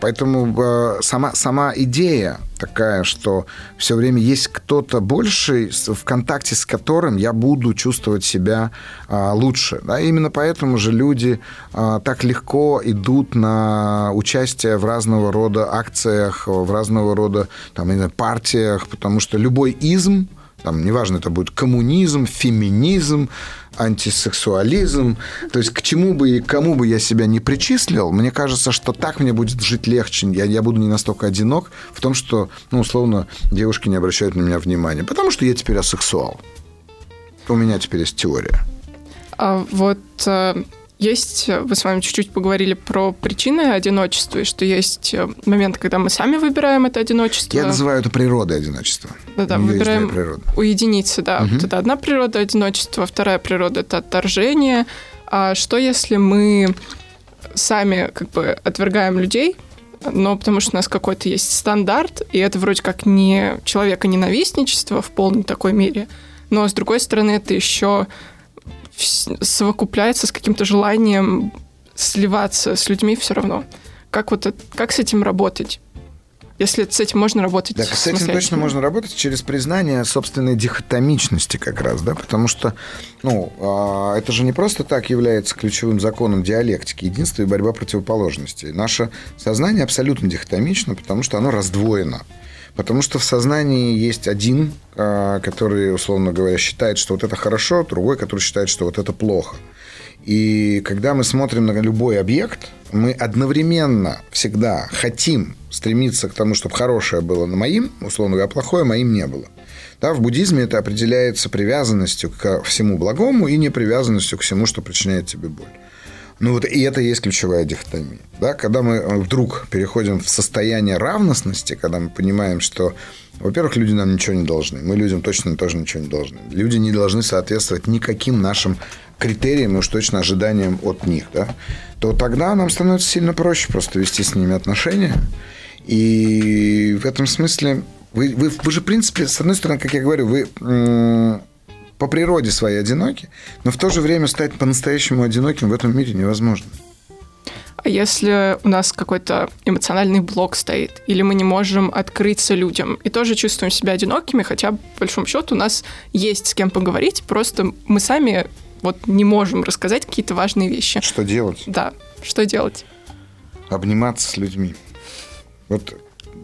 поэтому сама, сама идея такая, что все время есть кто-то больший, в контакте с которым я буду чувствовать себя а, лучше. Да? Именно поэтому же люди а, так легко идут на участие в разного рода акциях, в разного рода там, не знаю, партиях, потому что любой изм, там, неважно, это будет коммунизм, феминизм, антисексуализм, то есть к чему бы и кому бы я себя не причислил, мне кажется, что так мне будет жить легче, я, я буду не настолько одинок в том, что, ну, условно, девушки не обращают на меня внимания, потому что я теперь асексуал. У меня теперь есть теория. А вот Есть, вы с вами чуть-чуть поговорили про причины одиночества, и что есть момент, когда мы сами выбираем это одиночество. Я называю это природой одиночества. Да-да, выбираем уединиться, да. Угу. Вот это одна природа одиночества, вторая природа – это отторжение. А что, если мы сами как бы отвергаем людей, но потому что у нас какой-то есть стандарт, и это вроде как не человеконенавистничество в полной такой мере, но, с другой стороны, это еще совокупляется с каким-то желанием сливаться с людьми все равно. Как, вот это, как с этим работать? Если с этим можно работать... Да, с этим точно можно работать через признание собственной дихотомичности как раз, да, потому что, ну, это же не просто так является ключевым законом диалектики, единство и борьба противоположностей. Наше сознание абсолютно дихотомично, потому что оно раздвоено. Потому что в сознании есть один, который, условно говоря, считает, что вот это хорошо, другой, который считает, что вот это плохо. И когда мы смотрим на любой объект, мы одновременно всегда хотим стремиться к тому, чтобы хорошее было на моим, условно говоря, плохое моим не было. Да, в буддизме это определяется привязанностью ко всему благому и непривязанностью к всему, что причиняет тебе боль. Ну вот и это и есть ключевая дихотомия. Да? Когда мы вдруг переходим в состояние равностности, когда мы понимаем, что, во-первых, люди нам ничего не должны, мы людям точно тоже ничего не должны. Люди не должны соответствовать никаким нашим критериям и уж точно ожиданиям от них. Да? То тогда нам становится сильно проще просто вести с ними отношения. И в этом смысле вы, вы, вы же, в принципе, с одной стороны, как я говорю, вы... М- по природе своей одиноки, но в то же время стать по-настоящему одиноким в этом мире невозможно. А если у нас какой-то эмоциональный блок стоит, или мы не можем открыться людям, и тоже чувствуем себя одинокими, хотя, по большому счету, у нас есть с кем поговорить, просто мы сами вот не можем рассказать какие-то важные вещи. Что делать? Да, что делать? Обниматься с людьми. Вот...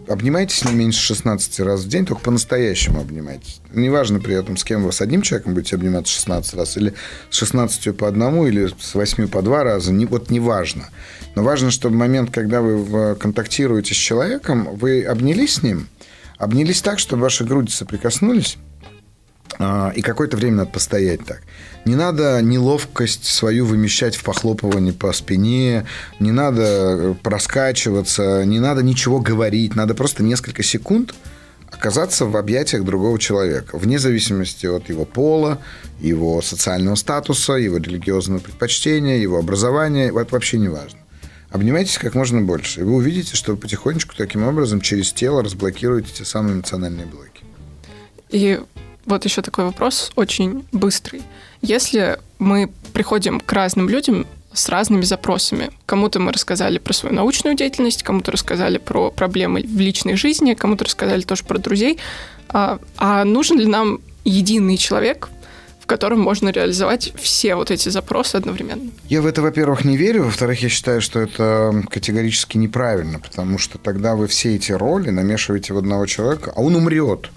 Обнимайтесь не меньше шестнадцати раз в день, только по-настоящему обнимайтесь. Неважно при этом, с кем вы, с одним человеком будете обниматься шестнадцать раз, или с шестнадцатью по одному, или с восьмью по два раза, вот неважно. Но важно, чтобы в момент, когда вы контактируете с человеком, вы обнялись с ним, обнялись так, чтобы ваши груди соприкоснулись, и какое-то время надо постоять так. Не надо неловкость свою вымещать в похлопывании по спине, не надо проскачиваться, не надо ничего говорить, надо просто несколько секунд оказаться в объятиях другого человека, вне зависимости от его пола, его социального статуса, его религиозного предпочтения, его образования, это вообще не важно. Обнимайтесь как можно больше, и вы увидите, что вы потихонечку таким образом через тело разблокируете те самые эмоциональные блоки. И... Вот еще такой вопрос, очень быстрый. Если мы приходим к разным людям с разными запросами, кому-то мы рассказали про свою научную деятельность, кому-то рассказали про проблемы в личной жизни, кому-то рассказали тоже про друзей, а, а нужен ли нам единый человек, в котором можно реализовать все вот эти запросы одновременно? Я в это, во-первых, не верю, во-вторых, я считаю, что это категорически неправильно, потому что тогда вы все эти роли намешиваете в одного человека, а он умрет.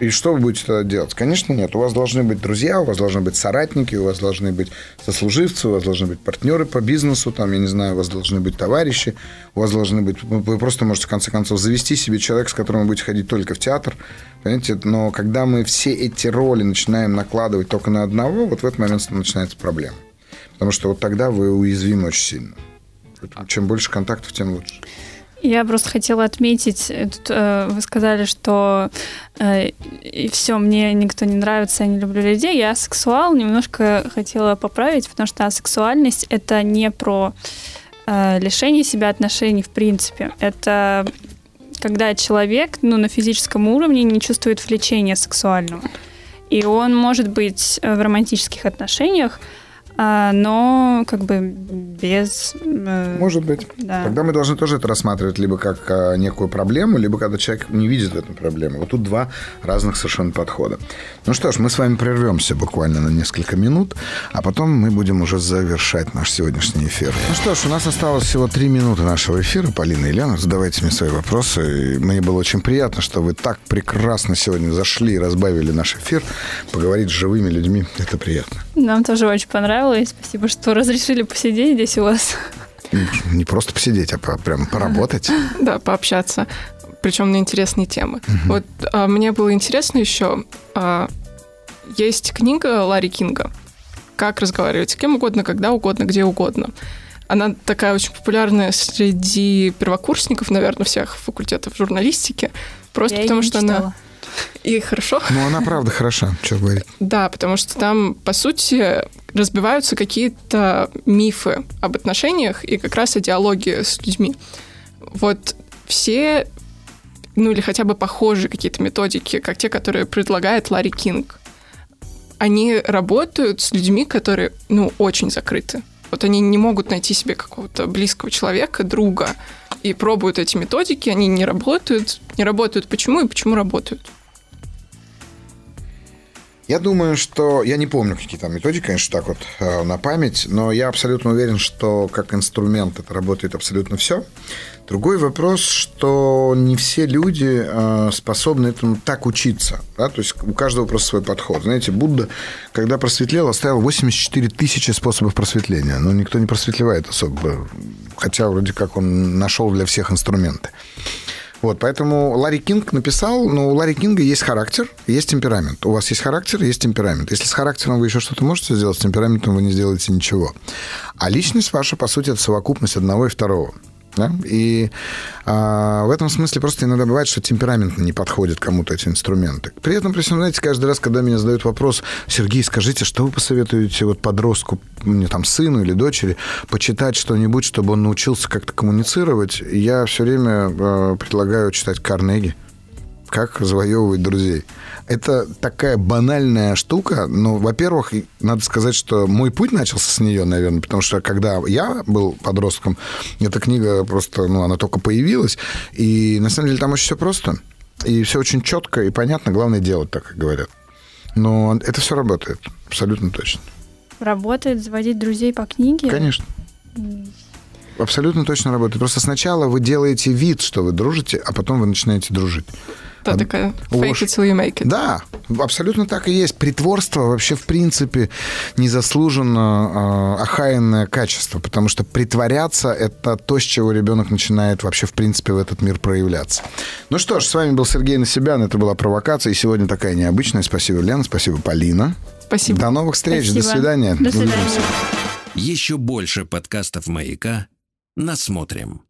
И что вы будете тогда делать? Конечно, нет. У вас должны быть друзья, у вас должны быть соратники, у вас должны быть сослуживцы, у вас должны быть партнеры по бизнесу, там, я не знаю, у вас должны быть товарищи, у вас должны быть... Вы просто можете, в конце концов, завести себе человека, с которым вы будете ходить только в театр, понимаете? Но когда мы все эти роли начинаем накладывать только на одного, вот в этот момент начинается проблема. Потому что вот тогда вы уязвимы очень сильно. Поэтому чем больше контактов, тем лучше. Я просто хотела отметить, тут, э, вы сказали, что э, и все, мне никто не нравится, я не люблю людей. Я асексуал, немножко хотела поправить, потому что асексуальность – это не про э, лишение себя отношений в принципе. Это когда человек, ну, на физическом уровне не чувствует влечения сексуального. И он может быть в романтических отношениях, но как бы без... Может быть. Да. Тогда мы должны тоже это рассматривать либо как некую проблему, либо когда человек не видит эту проблему. Вот тут два разных совершенно подхода. Ну что ж, мы с вами прервемся буквально на несколько минут, а потом мы будем уже завершать наш сегодняшний эфир. Ну что ж, у нас осталось всего три минуты нашего эфира. Полина и Лена, задавайте мне свои вопросы. И мне было очень приятно, что вы так прекрасно сегодня зашли и разбавили наш эфир. Поговорить с живыми людьми – это приятно. Нам тоже очень понравилось. Спасибо, что разрешили посидеть здесь у вас. Не просто посидеть, а по, прям поработать. Да, пообщаться. Причем на интересные темы. Угу. Вот а, мне было интересно еще. А, есть книга Ларри Кинга как разговаривать, с кем угодно, когда угодно, где угодно. Она такая очень популярная среди первокурсников, наверное, всех факультетов журналистики, просто Я потому что читала. Она... И хорошо. Ну, она правда хороша, что говорить. Да, потому что там, по сути, разбиваются какие-то мифы об отношениях и как раз о диалоге с людьми. Вот все, ну или хотя бы похожие какие-то методики, как те, которые предлагает Ларри Кинг, они работают с людьми, которые, ну, очень закрыты. Вот они не могут найти себе какого-то близкого человека, друга, и пробуют эти методики, они не работают. Не работают почему и почему работают? Я думаю, что... Я не помню, какие там методики, конечно, так вот на память, но я абсолютно уверен, что как инструмент это работает абсолютно все. Другой вопрос, что не все люди способны этому так учиться. Да? То есть у каждого просто свой подход. Знаете, Будда, когда просветлел, оставил восемьдесят четыре тысячи способов просветления. Но никто не просветлевает особо. Хотя вроде как он нашел для всех инструменты. Вот, поэтому Ларри Кинг написал, но у Ларри Кинга есть характер, есть темперамент. У вас есть характер, есть темперамент. Если с характером вы еще что-то можете сделать, с темпераментом вы не сделаете ничего. А личность ваша, по сути, это совокупность одного и второго. Да? И а, в этом смысле просто иногда бывает, что темпераментно не подходят кому-то эти инструменты. При этом, при всем, знаете, каждый раз, когда меня задают вопрос: Сергей, скажите, что вы посоветуете вот подростку, мне там сыну или дочери, почитать что-нибудь, чтобы он научился как-то коммуницировать? Я все время а, предлагаю читать Карнеги «Как завоевывать друзей». Это такая банальная штука, но, во-первых, надо сказать, что мой путь начался с нее, наверное, потому что, когда я был подростком, эта книга просто, ну, она только появилась, и, на самом деле, там очень все просто, и все очень четко и понятно, главное делать так, как говорят. Но это все работает, абсолютно точно. Работает заводить друзей по книге? Конечно. Абсолютно точно работает. Просто сначала вы делаете вид, что вы дружите, а потом вы начинаете дружить. Да, такая fake it till you make it. Да, абсолютно так и есть. Притворство вообще, в принципе, незаслуженно э, охаянное качество, потому что притворяться – это то, с чего ребенок начинает вообще, в принципе, в этот мир проявляться. Ну что ж, с вами был Сергей Насибян, это была «Провокация», и сегодня такая необычная. Спасибо, Лена, спасибо, Полина. Спасибо. До новых встреч, спасибо. До свидания. До свидания. Еще больше подкастов «Маяка» насмотрим.